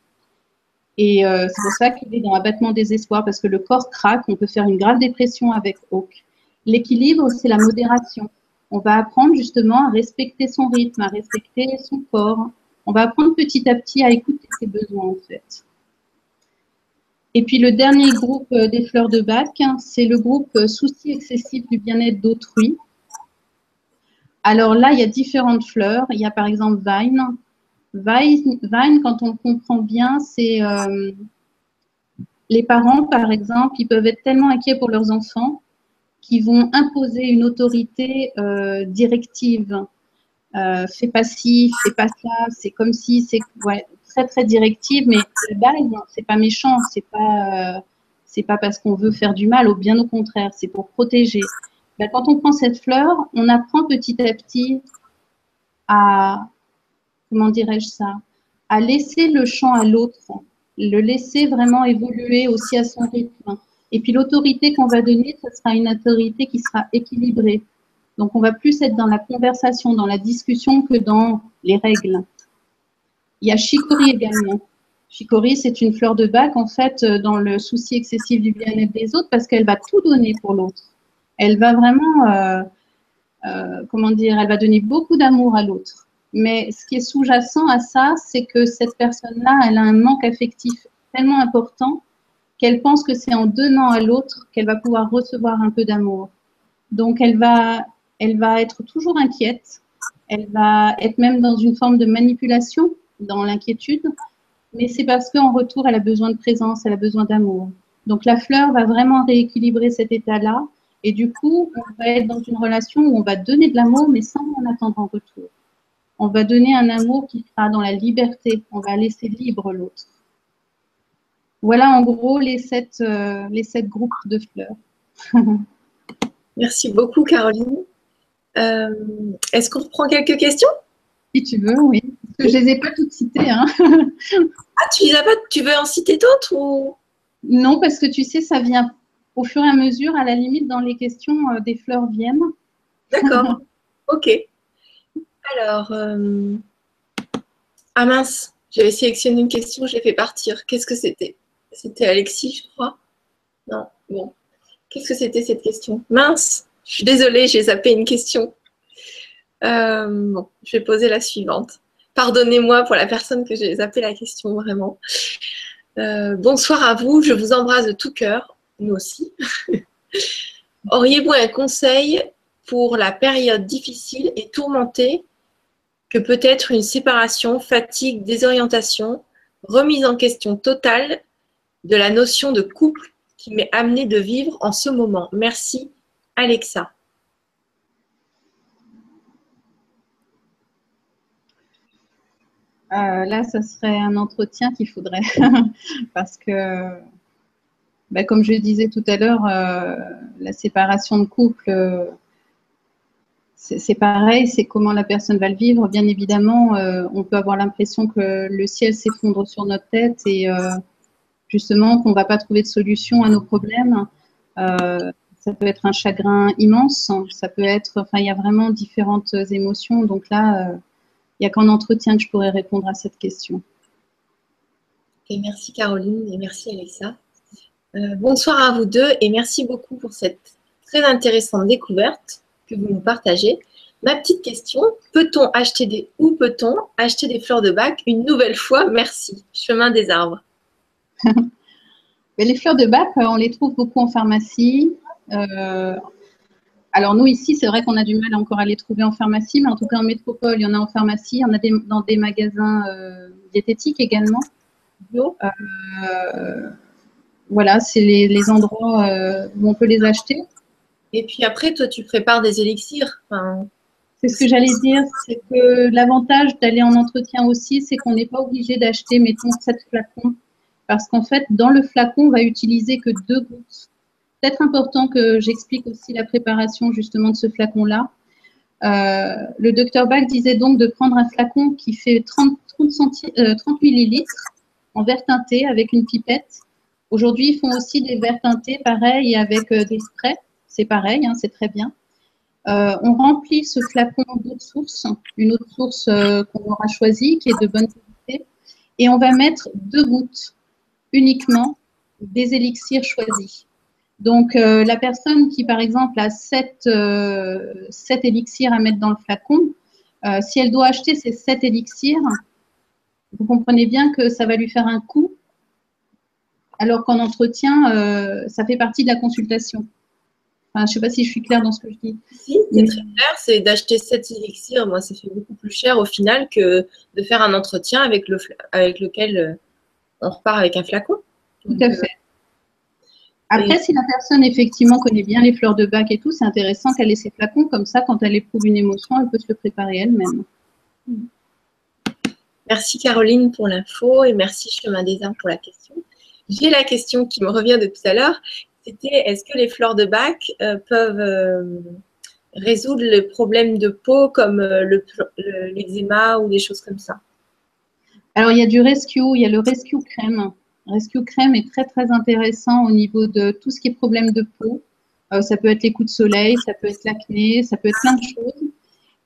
Et c'est pour ça qu'il est dans l'abattement des espoirs, parce que le corps craque, on peut faire une grave dépression avec Oak. L'équilibre, c'est la modération. On va apprendre justement à respecter son rythme, à respecter son corps. On va apprendre petit à petit à écouter ses besoins, en fait. Et puis le dernier groupe des fleurs de Bach, c'est le groupe souci excessif du bien-être d'autrui. Alors là, il y a différentes fleurs. Il y a par exemple Vine. Vine, quand on le comprend bien, c'est les parents, par exemple, ils peuvent être tellement inquiets pour leurs enfants qu'ils vont imposer une autorité directive. Fais pas ci, fais pas ça, c'est comme si, c'est ouais, très très directive, mais le bail, c'est pas méchant, c'est pas parce qu'on veut faire du mal, ou bien au contraire, c'est pour protéger. Ben, quand on prend cette fleur, on apprend petit à petit à, comment dirais-je ça, à laisser le champ à l'autre, le laisser vraiment évoluer aussi à son rythme. Et puis l'autorité qu'on va donner, ce sera une autorité qui sera équilibrée. Donc on va plus être dans la conversation, dans la discussion que dans les règles. Il y a Chicory également. Chicory, c'est une fleur de Bach, en fait, dans le souci excessif du bien-être des autres, parce qu'elle va tout donner pour l'autre. Elle va vraiment, comment dire, elle va donner beaucoup d'amour à l'autre. Mais ce qui est sous-jacent à ça, c'est que cette personne-là, elle a un manque affectif tellement important qu'elle pense que c'est en donnant à l'autre qu'elle va pouvoir recevoir un peu d'amour. Donc, elle va être toujours inquiète. Elle va être même dans une forme de manipulation, dans l'inquiétude. Mais c'est parce qu'en retour, elle a besoin de présence, elle a besoin d'amour. Donc, la fleur va vraiment rééquilibrer cet état-là. Et du coup, on va être dans une relation où on va donner de l'amour, mais sans en attendre en retour. On va donner un amour qui sera dans la liberté. On va laisser libre l'autre. Voilà, en gros, les sept groupes de fleurs. Merci beaucoup, Caroline. Est-ce qu'on reprend quelques questions? Si tu veux, oui. Parce que je ne les ai pas toutes citées. Hein. Ah, tu les as pas? Tu veux en citer d'autres ou... Non, parce que tu sais, ça vient au fur et à mesure, à la limite, dans les questions des fleurs viennent. D'accord, ok. Alors, ah mince, j'avais sélectionné une question, je l'ai fait partir. Qu'est-ce que c'était? C'était Alexis, je crois. Non, bon. Qu'est-ce que c'était cette question? Mince, je suis désolée, j'ai zappé une question. Bon, je vais poser la suivante. Pardonnez-moi pour la personne que j'ai zappé la question, vraiment. Bonsoir à vous, je vous embrasse de tout cœur. Nous aussi. Auriez-vous un conseil pour la période difficile et tourmentée que peut être une séparation, fatigue, désorientation, remise en question totale de la notion de couple qui m'est amenée de vivre en ce moment. Merci, Alexa. Là, ce serait un entretien qu'il faudrait parce que, ben, comme je disais tout à l'heure, la séparation de couple, c'est pareil, c'est comment la personne va le vivre. Bien évidemment, on peut avoir l'impression que le ciel s'effondre sur notre tête et justement qu'on ne va pas trouver de solution à nos problèmes. Ça peut être un chagrin immense, ça peut être, enfin, il y a vraiment différentes émotions. Donc là, il n'y a qu'en entretien que je pourrais répondre à cette question. Et merci Caroline et merci Alexa. Bonsoir à vous deux et merci beaucoup pour cette très intéressante découverte que vous nous partagez. Ma petite question, peut-on acheter des fleurs de Bach une nouvelle fois? Merci. Chemin des arbres. Les fleurs de Bach, on les trouve beaucoup en pharmacie. Alors nous ici, c'est vrai qu'on a du mal encore à les trouver en pharmacie, mais en tout cas en métropole, il y en a en pharmacie, il y en a dans des magasins diététiques également. Voilà, c'est les endroits où on peut les acheter. Et puis après, toi, tu prépares des élixirs. Enfin... C'est ce que j'allais dire, c'est que l'avantage d'aller en entretien aussi, c'est qu'on n'est pas obligé d'acheter, mettons, 7 flacons, parce qu'en fait, dans le flacon, on va utiliser que 2 gouttes. C'est peut-être important que j'explique aussi la préparation justement de ce flacon-là. Le docteur Bach disait donc de prendre un flacon qui fait 30 millilitres en verre teinté avec une pipette. Aujourd'hui, ils font aussi des verres teintés, pareil, avec des sprays. C'est pareil, hein, c'est très bien. On remplit ce flacon d'eau de source, une eau de source qu'on aura choisie, qui est de bonne qualité. Et on va mettre 2 gouttes uniquement des élixirs choisis. Donc, la personne qui, par exemple, a 7 élixirs à mettre dans le flacon, si elle doit acheter ces 7 élixirs, vous comprenez bien que ça va lui faire un coût, alors qu'en entretien, ça fait partie de la consultation. Enfin, je ne sais pas si je suis claire dans ce que je dis. Si, c'est très clair, c'est d'acheter 7 élixirs, moi, ça fait beaucoup plus cher au final que de faire un entretien avec lequel on repart avec un flacon. Donc, tout à fait. Après, si la personne, effectivement, connaît bien les fleurs de Bach et tout, c'est intéressant qu'elle ait ses flacons comme ça, quand elle éprouve une émotion, elle peut se le préparer elle-même. Merci Caroline pour l'info et merci Chemin des Arbres pour la question. J'ai la question qui me revient de tout à l'heure, c'était est-ce que les fleurs de Bach peuvent résoudre les problèmes de peau comme l'eczéma ou des choses comme ça? Alors, il y a du Rescue, il y a le Rescue Crème. Rescue Crème est très, très intéressant au niveau de tout ce qui est problème de peau. Ça peut être les coups de soleil, ça peut être l'acné, ça peut être plein de choses.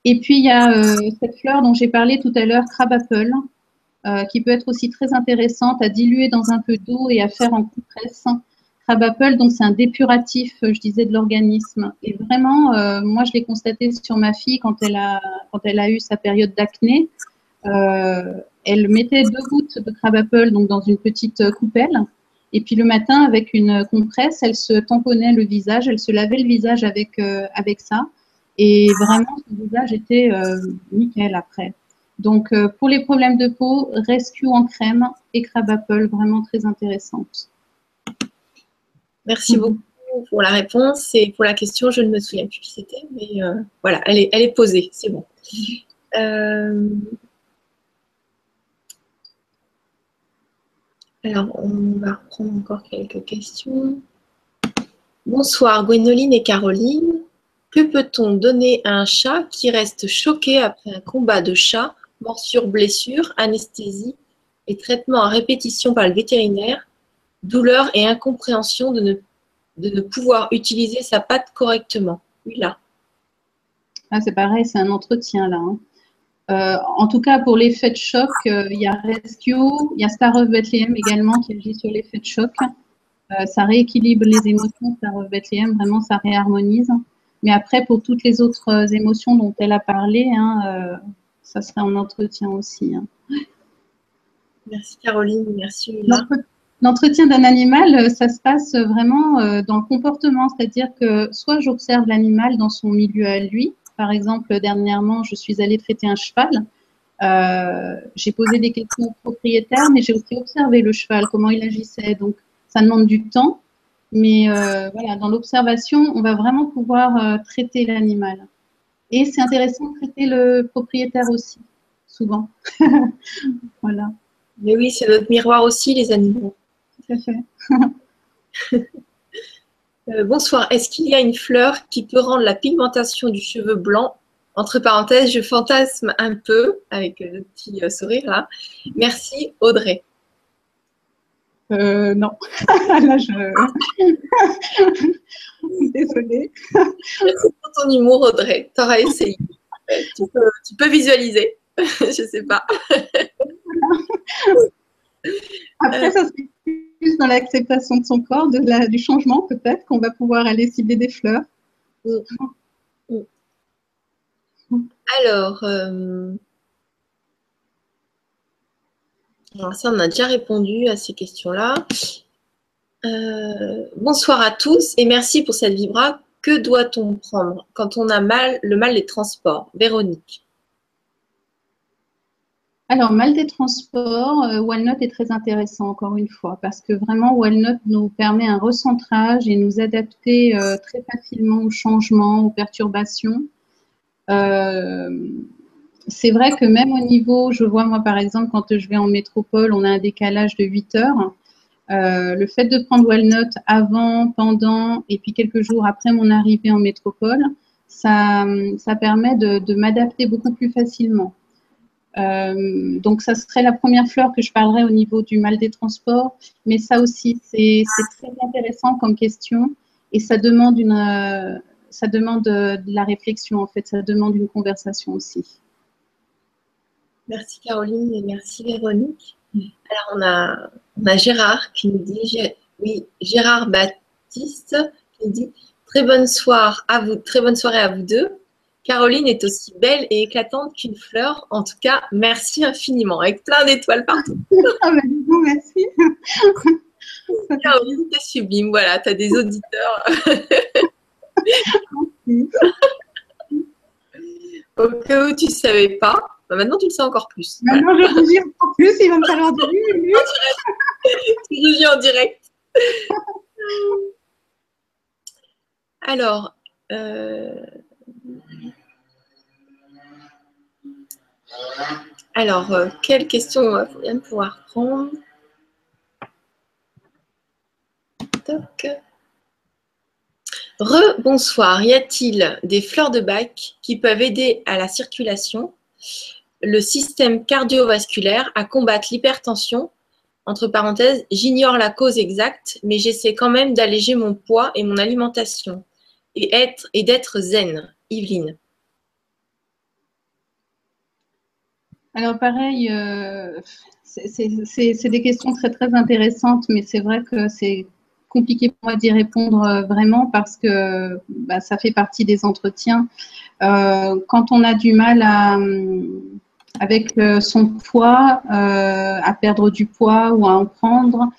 Et puis, il y a cette fleur dont j'ai parlé tout à l'heure, Crab Apple, qui peut être aussi très intéressante à diluer dans un peu d'eau et à faire en compresse. Crab Apple, donc c'est un dépuratif, je disais, de l'organisme. Et vraiment, moi, je l'ai constaté sur ma fille quand elle a eu sa période d'acné. Elle mettait 2 gouttes de Crab Apple donc dans une petite coupelle et puis le matin avec une compresse, elle se tamponnait le visage, elle se lavait le visage avec ça et vraiment son visage était nickel après. Donc pour les problèmes de peau, Rescue en crème et Crab Apple vraiment très intéressante. Merci beaucoup pour la réponse et pour la question, je ne me souviens plus qui c'était mais voilà, elle est posée, c'est bon. Alors, on va reprendre encore quelques questions. Bonsoir Gwénoline et Caroline. Que peut-on donner à un chat qui reste choqué après un combat de chat, morsure, blessure, anesthésie et traitement à répétition par le vétérinaire, douleur et incompréhension de ne pouvoir utiliser sa patte correctement? Oui, là. Ah, c'est pareil, c'est un entretien là. Hein. En tout cas, pour l'effet de choc, il y a Rescue, il y a Star of Bethlehem également qui agit sur l'effet de choc. Ça rééquilibre les émotions, Star of Bethlehem, vraiment ça réharmonise. Mais après, pour toutes les autres émotions dont elle a parlé, hein, ça serait en entretien aussi. Hein. Merci Caroline, merci Lila. L'entretien d'un animal, ça se passe vraiment dans le comportement, c'est-à-dire que soit j'observe l'animal dans son milieu à lui. Par exemple, dernièrement, je suis allée traiter un cheval. J'ai posé des questions au propriétaire, mais j'ai aussi observé le cheval, comment il agissait. Donc, ça demande du temps, mais voilà, dans l'observation, on va vraiment pouvoir traiter l'animal. Et c'est intéressant de traiter le propriétaire aussi, souvent. Voilà. Mais oui, c'est notre miroir aussi, les animaux. Tout à fait. Bonsoir. Est-ce qu'il y a une fleur qui peut rendre la pigmentation du cheveu blanc? Entre parenthèses, je fantasme un peu avec le petit sourire là. Merci Audrey. Non. Là, je... Désolée. Merci pour ton humour Audrey. Tu auras essayé. Tu peux visualiser. Je sais pas. Après, ça c'est plus dans l'acceptation de son corps, du changement peut-être, qu'on va pouvoir aller cibler des fleurs. Alors, ça on a déjà répondu à ces questions-là. Bonsoir à tous et merci pour cette vibra. Que doit-on prendre quand on a le mal des transports? Véronique. Alors, mal des transports, Walnut est très intéressant encore une fois parce que vraiment Walnut nous permet un recentrage et nous adapter très facilement aux changements, aux perturbations. C'est vrai que même au niveau, je vois moi par exemple quand je vais en métropole, on a un décalage de 8 heures. Le fait de prendre Walnut avant, pendant et puis quelques jours après mon arrivée en métropole, ça permet de m'adapter beaucoup plus facilement. Donc ça serait la première fleur que je parlerais au niveau du mal des transports, mais ça aussi c'est très intéressant comme question et ça demande de la réflexion en fait, ça demande une conversation aussi. Merci Caroline et merci Véronique. Alors on a Gérard qui nous dit, oui, Gérard Baptiste qui nous dit très bonne soirée à vous deux. Caroline est aussi belle et éclatante qu'une fleur. En tout cas, merci infiniment, avec plein d'étoiles partout. Ah ben, bon, merci. Caroline, t'es sublime, voilà, t'as des auditeurs. Au cas où tu ne savais pas, bah maintenant tu le sais encore plus. Maintenant voilà. Je rougis encore plus, il va me falloir de lui. Tu rougis en direct. Alors... Alors, quelle question faut bien pouvoir prendre? Toc. Rebonsoir. Y a-t-il des fleurs de Bach qui peuvent aider à la circulation, le système cardiovasculaire, à combattre l'hypertension? Entre parenthèses, j'ignore la cause exacte, mais j'essaie quand même d'alléger mon poids et mon alimentation et d'être zen. Yveline. Alors pareil, c'est des questions très très intéressantes, mais c'est vrai que c'est compliqué pour moi d'y répondre vraiment parce que bah, ça fait partie des entretiens. Quand on a du mal avec son poids, à perdre du poids ou à en prendre,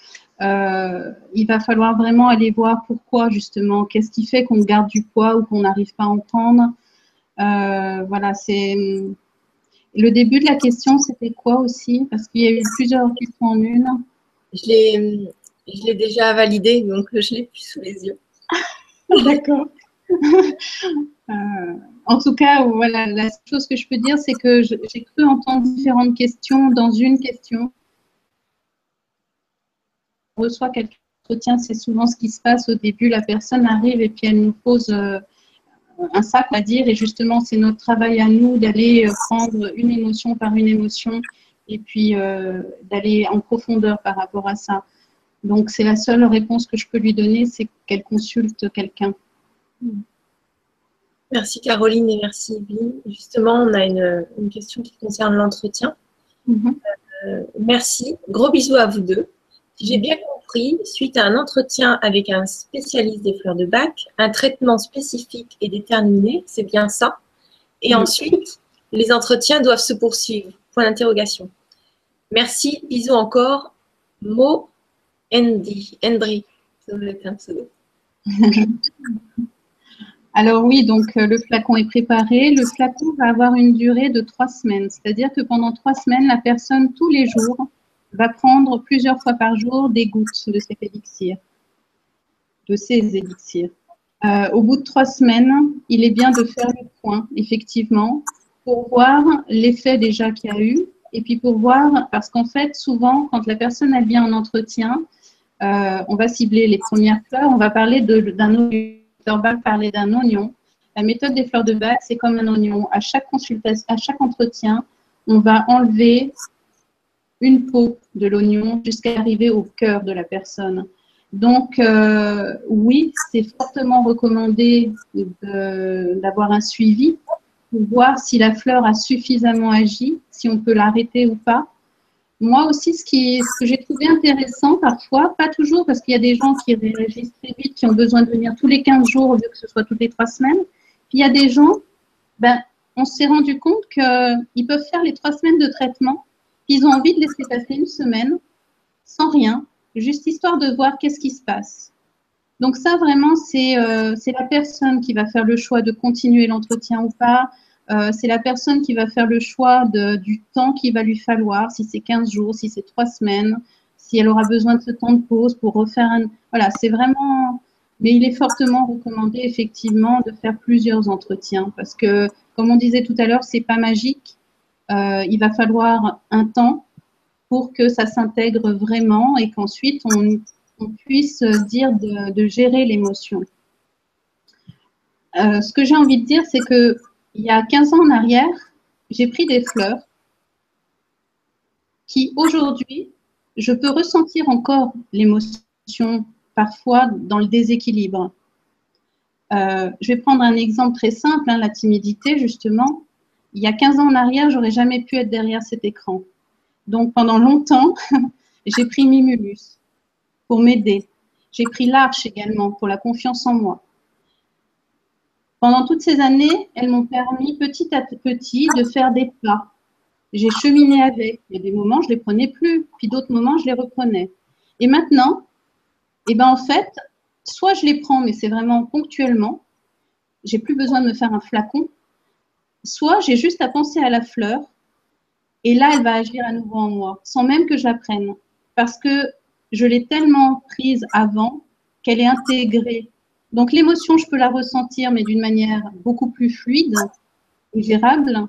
il va falloir vraiment aller voir pourquoi justement, qu'est-ce qui fait qu'on garde du poids ou qu'on n'arrive pas à en prendre. Voilà, c'est... Le début de la question, c'était quoi aussi? Parce qu'il y a eu plusieurs questions en une. Je l'ai déjà validé, donc je l'ai plus sous les yeux. D'accord. En tout cas, voilà, la chose que je peux dire, c'est que j'ai cru entendre différentes questions dans une question. On reçoit quelques entretiens, c'est souvent ce qui se passe au début. La personne arrive et puis elle nous pose... un sac à dire, et justement c'est notre travail à nous d'aller prendre une émotion par une émotion et puis d'aller en profondeur par rapport à ça. Donc c'est la seule réponse que je peux lui donner, c'est qu'elle consulte quelqu'un. Merci Caroline et merci Evelyne. Justement on a une question qui concerne l'entretien. Merci, gros bisous à vous deux. J'ai bien compris, suite à un entretien avec un spécialiste des fleurs de Bach, un traitement spécifique et déterminé, c'est bien ça. Et ensuite, les entretiens doivent se poursuivre. Point d'interrogation. Merci, bisous encore. Mo Endry, ça doit être un pseudo. Alors oui, donc le flacon est préparé. Le flacon va avoir une durée de 3 semaines. C'est-à-dire que pendant 3 semaines, la personne, tous les jours, va prendre plusieurs fois par jour des gouttes de cet élixir, de ces élixirs. Au bout de 3 semaines, il est bien de faire le point, effectivement, pour voir l'effet déjà qu'il y a eu. Et puis pour voir, parce qu'en fait, souvent, quand la personne elle vient en entretien, on va cibler les premières fleurs, on va parler d'un oignon. Dr. Bach parlait d'un oignon. La méthode des fleurs de Bach, c'est comme un oignon. À chaque consultation, à chaque entretien, on va enlever une peau de l'oignon jusqu'à arriver au cœur de la personne. Donc, oui, c'est fortement recommandé d'avoir un suivi pour voir si la fleur a suffisamment agi, si on peut l'arrêter ou pas. Moi aussi, ce que j'ai trouvé intéressant parfois, pas toujours, parce qu'il y a des gens qui réagissent très vite, qui ont besoin de venir tous les 15 jours, au lieu que ce soit toutes les 3 semaines. Puis il y a des gens, ben, on s'est rendu compte qu'ils peuvent faire les 3 semaines de traitement, puis ils ont envie de laisser passer 1 semaine sans rien, juste histoire de voir qu'est-ce qui se passe. Donc ça, vraiment, c'est la personne qui va faire le choix de continuer l'entretien ou pas. C'est la personne qui va faire le choix du temps qu'il va lui falloir, si c'est 15 jours, si c'est 3 semaines, si elle aura besoin de ce temps de pause pour refaire un... Voilà, c'est vraiment... Mais il est fortement recommandé, effectivement, de faire plusieurs entretiens parce que, comme on disait tout à l'heure, c'est pas magique. Il va falloir un temps pour que ça s'intègre vraiment et qu'ensuite, on puisse dire de gérer l'émotion. Ce que j'ai envie de dire, c'est que il y a 15 ans en arrière, j'ai pris des fleurs qui, aujourd'hui, je peux ressentir encore l'émotion parfois dans le déséquilibre. Je vais prendre un exemple très simple, hein, la timidité, justement. Il y a 15 ans en arrière, j'aurais jamais pu être derrière cet écran. Donc, pendant longtemps, j'ai pris Mimulus pour m'aider. J'ai pris Larch également pour la confiance en moi. Pendant toutes ces années, elles m'ont permis petit à petit de faire des pas. J'ai cheminé avec. Il y a des moments, je ne les prenais plus. Puis d'autres moments, je les reprenais. Et maintenant, eh ben en fait, soit je les prends, mais c'est vraiment ponctuellement. J'ai plus besoin de me faire un flacon. Soit j'ai juste à penser à la fleur. Et là, elle va agir à nouveau en moi, sans même que je la prenne. Parce que je l'ai tellement prise avant qu'elle est intégrée. Donc, l'émotion, je peux la ressentir, mais d'une manière beaucoup plus fluide et gérable.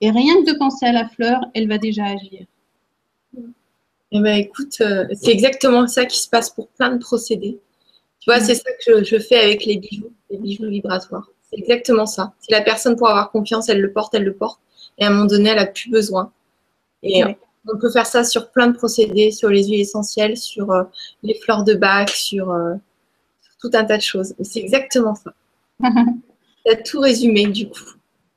Et rien que de penser à la fleur, elle va déjà agir. Eh bien, écoute, c'est exactement ça qui se passe pour plein de procédés. Tu vois, c'est ça que je fais avec les bijoux vibratoires. C'est exactement ça. Si la personne, pour avoir confiance, elle le porte. Et à un moment donné, elle n'a plus besoin. Et on peut faire ça sur plein de procédés, sur les huiles essentielles, sur les fleurs de Bach, sur... tout un tas de choses. C'est exactement ça. Tu as tout résumé, du coup.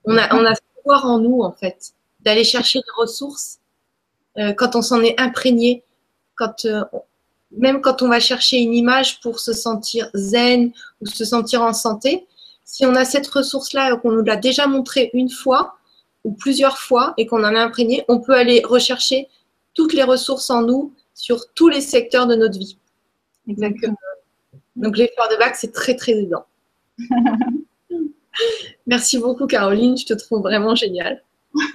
On a ce pouvoir en nous, en fait, d'aller chercher des ressources quand on s'en est imprégné, même quand on va chercher une image pour se sentir zen ou se sentir en santé. Si on a cette ressource-là et qu'on nous l'a déjà montrée une fois ou plusieurs fois et qu'on en a imprégné, on peut aller rechercher toutes les ressources en nous sur tous les secteurs de notre vie. Exactement. Donc, les fleurs de Bach, c'est très, très aidant. Merci beaucoup, Caroline. Je te trouve vraiment géniale.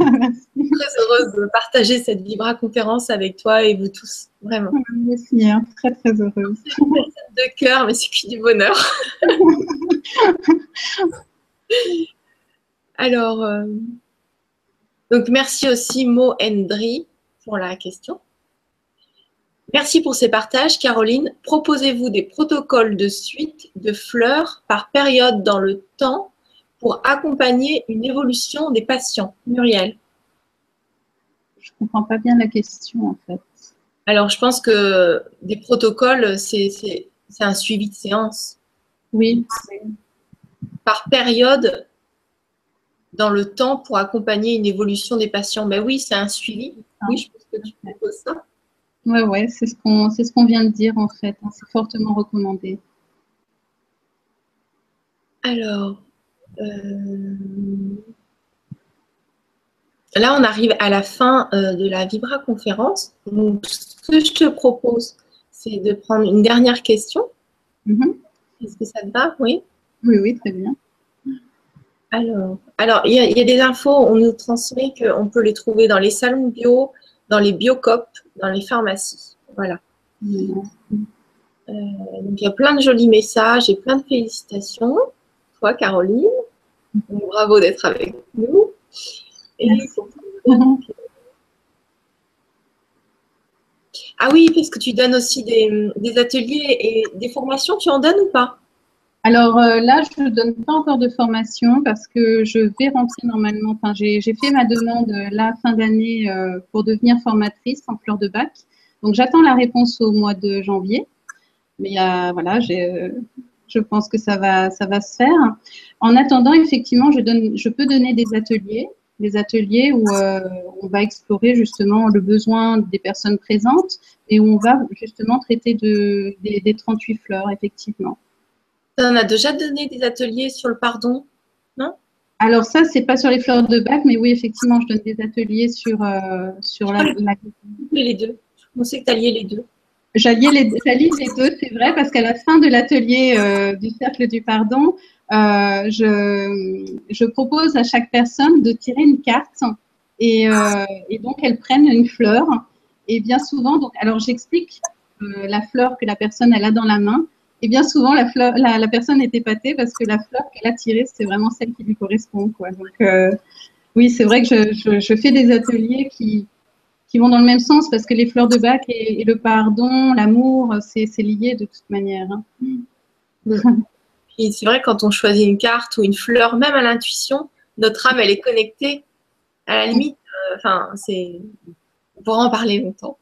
Merci. Je suis très heureuse de partager cette Vibra-conférence avec toi et vous tous. Vraiment. Merci, hein. Très, très heureuse. C'est une personne de cœur, mais c'est que du bonheur. Alors, donc merci aussi, Mo Endry, pour la question. Merci pour ces partages, Caroline. Proposez-vous des protocoles de suite de fleurs par période dans le temps pour accompagner une évolution des patients? Muriel. Je ne comprends pas bien la question, en fait. Alors, je pense que des protocoles, c'est un suivi de séance. Oui. Par période dans le temps pour accompagner une évolution des patients. Ben oui, c'est un suivi. Oui, je pense que tu proposes ça. Oui, c'est ce qu'on vient de dire en fait. C'est fortement recommandé. Alors, là on arrive à la fin de la Vibra-conférence. Donc ce que je te propose, c'est de prendre une dernière question. Est-ce que ça te va? Oui. Oui, oui, très bien. Alors, il y a des infos, on nous transmet qu'on peut les trouver dans les salons bio, dans les biocopes, dans les pharmacies. Voilà. Donc, il y a plein de jolis messages et plein de félicitations. Toi, Caroline, donc, bravo d'être avec nous. Et... Ah oui, parce que tu donnes aussi des ateliers et des formations, tu en donnes ou pas? Alors là, je ne donne pas encore de formation parce que je vais rentrer normalement. Enfin, j'ai fait ma demande la fin d'année pour devenir formatrice en fleurs de Bach. Donc, j'attends la réponse au mois de janvier. Mais voilà, je pense que ça va se faire. En attendant, effectivement, je peux donner des ateliers où on va explorer justement le besoin des personnes présentes et où on va justement traiter des 38 fleurs, effectivement. On a déjà donné des ateliers sur le pardon, non? Alors ça, c'est pas sur les fleurs de Bach, mais oui, effectivement, je donne des ateliers sur la... Les deux. Je pensais que tu alliais les deux. J'allie les deux, c'est vrai, parce qu'à la fin de l'atelier du Cercle du Pardon, je propose à chaque personne de tirer une carte et donc elles prennent une fleur. Et bien souvent, donc, alors j'explique la fleur que la personne elle a dans la main. Et bien souvent, la personne est épatée parce que la fleur qu'elle a tirée, c'est vraiment celle qui lui correspond, quoi. Donc, oui, c'est vrai que je fais des ateliers qui vont dans le même sens parce que les fleurs de Bach et le pardon, l'amour, c'est lié de toute manière. Et c'est vrai, quand on choisit une carte ou une fleur, même à l'intuition, notre âme, elle est connectée. À la limite, enfin, on pourra en parler longtemps.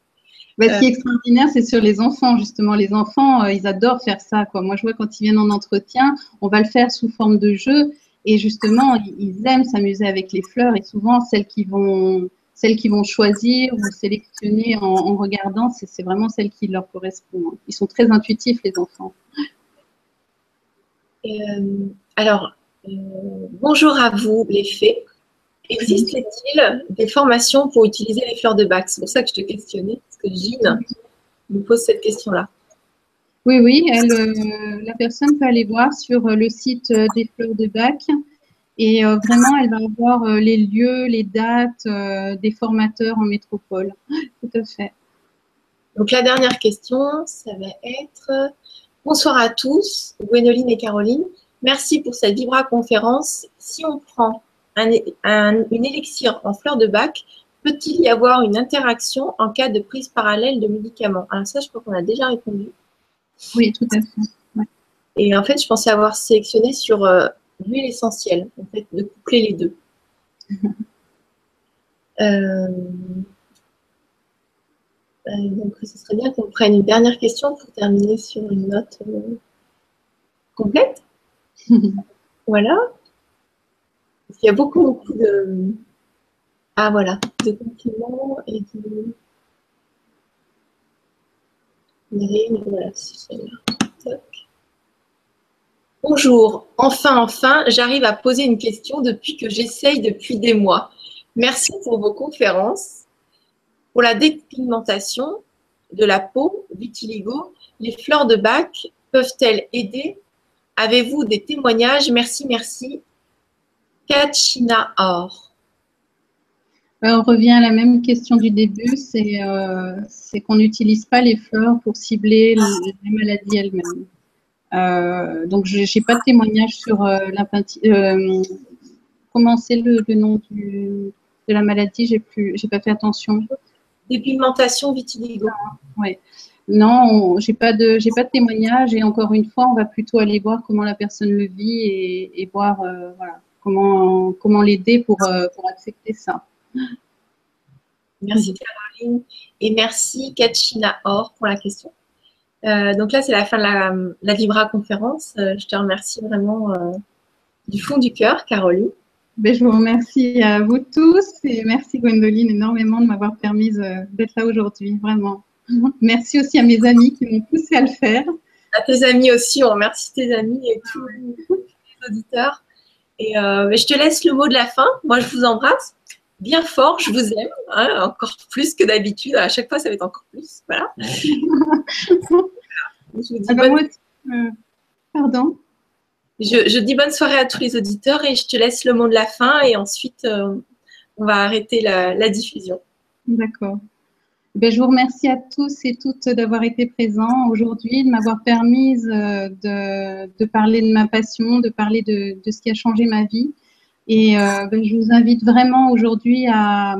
Ce qui est extraordinaire, c'est sur les enfants, justement. Les enfants, ils adorent faire ça, quoi. Moi, je vois quand ils viennent en entretien, on va le faire sous forme de jeu. Et justement, ils aiment s'amuser avec les fleurs. Et souvent, celles qui vont choisir ou sélectionner en regardant, c'est vraiment celles qui leur correspondent. Ils sont très intuitifs, les enfants. Bonjour à vous, les fées. Existe-t-il des formations pour utiliser les fleurs de Bach? C'est pour ça que je te questionnais, parce que Gine nous pose cette question-là. Oui, oui, la personne peut aller voir sur le site des fleurs de Bach. Et vraiment, elle va avoir les lieux, les dates des formateurs en métropole. Tout à fait. Donc, la dernière question, ça va être... Bonsoir à tous, Gwénoline et Caroline. Merci pour cette vibra-conférence. Si on prend une élixir en fleur de Bach, peut-il y avoir une interaction en cas de prise parallèle de médicaments? Alors ça, je crois qu'on a déjà répondu. Oui, tout à fait. Ouais. Et en fait, je pensais avoir sélectionné sur l'huile essentielle, en fait, de coupler les deux. Donc, ce serait bien qu'on prenne une dernière question pour terminer sur une note complète. Voilà. Il y a beaucoup de... Ah, voilà, de compliments et de... Voilà, c'est celle-là. Bonjour, enfin, j'arrive à poser une question depuis des mois. Merci pour vos conférences. Pour la dépigmentation de la peau, vitiligo, les fleurs de Bach peuvent-elles aider? Avez-vous des témoignages? Merci. Kachina Or. On revient à la même question du début, c'est qu'on n'utilise pas les fleurs pour cibler les maladies elles-mêmes. Donc, je n'ai pas de témoignage sur comment c'est le nom de la maladie, j'ai pas fait attention. Dépigmentation vitiligo. Oui. Non, j'ai pas de témoignage et encore une fois, on va plutôt aller voir comment la personne le vit et voir voilà, comment l'aider pour accepter ça. Merci Caroline et merci Kachina Or pour la question. Donc là, c'est la fin de la Vibra conférence. Je te remercie vraiment du fond du cœur, Caroline. Ben, je vous remercie à vous tous et merci Gwendoline énormément de m'avoir permis d'être là aujourd'hui, vraiment. Merci aussi à mes amis qui m'ont poussé à le faire. À tes amis aussi, on remercie tes amis et tous les auditeurs. Et je te laisse le mot de la fin. Moi, je vous embrasse. bien fort, je vous aime, hein, encore plus que d'habitude. À chaque fois, ça va être encore plus. Voilà. Je vous dis pardon. Je dis bonne soirée à tous les auditeurs et je te laisse le mot de la fin et ensuite on va arrêter la diffusion. D'accord. Ben, je vous remercie à tous et toutes d'avoir été présents aujourd'hui, de m'avoir permise de parler de ma passion, de parler de ce qui a changé ma vie. Et ben, je vous invite vraiment aujourd'hui à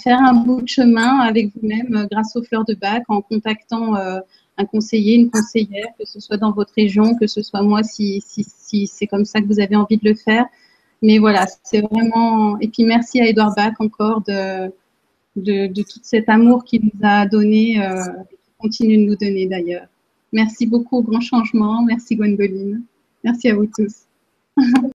faire un bout de chemin avec vous-même grâce aux fleurs de Bach en contactant un conseiller, une conseillère, que ce soit dans votre région, que ce soit moi, si c'est comme ça que vous avez envie de le faire. Mais voilà, c'est vraiment... Et puis, merci à Édouard Bach encore de tout cet amour qu'il nous a donné et qu'il continue de nous donner d'ailleurs. Merci beaucoup au Grand Changement. Merci Gwendoline. Merci à vous tous.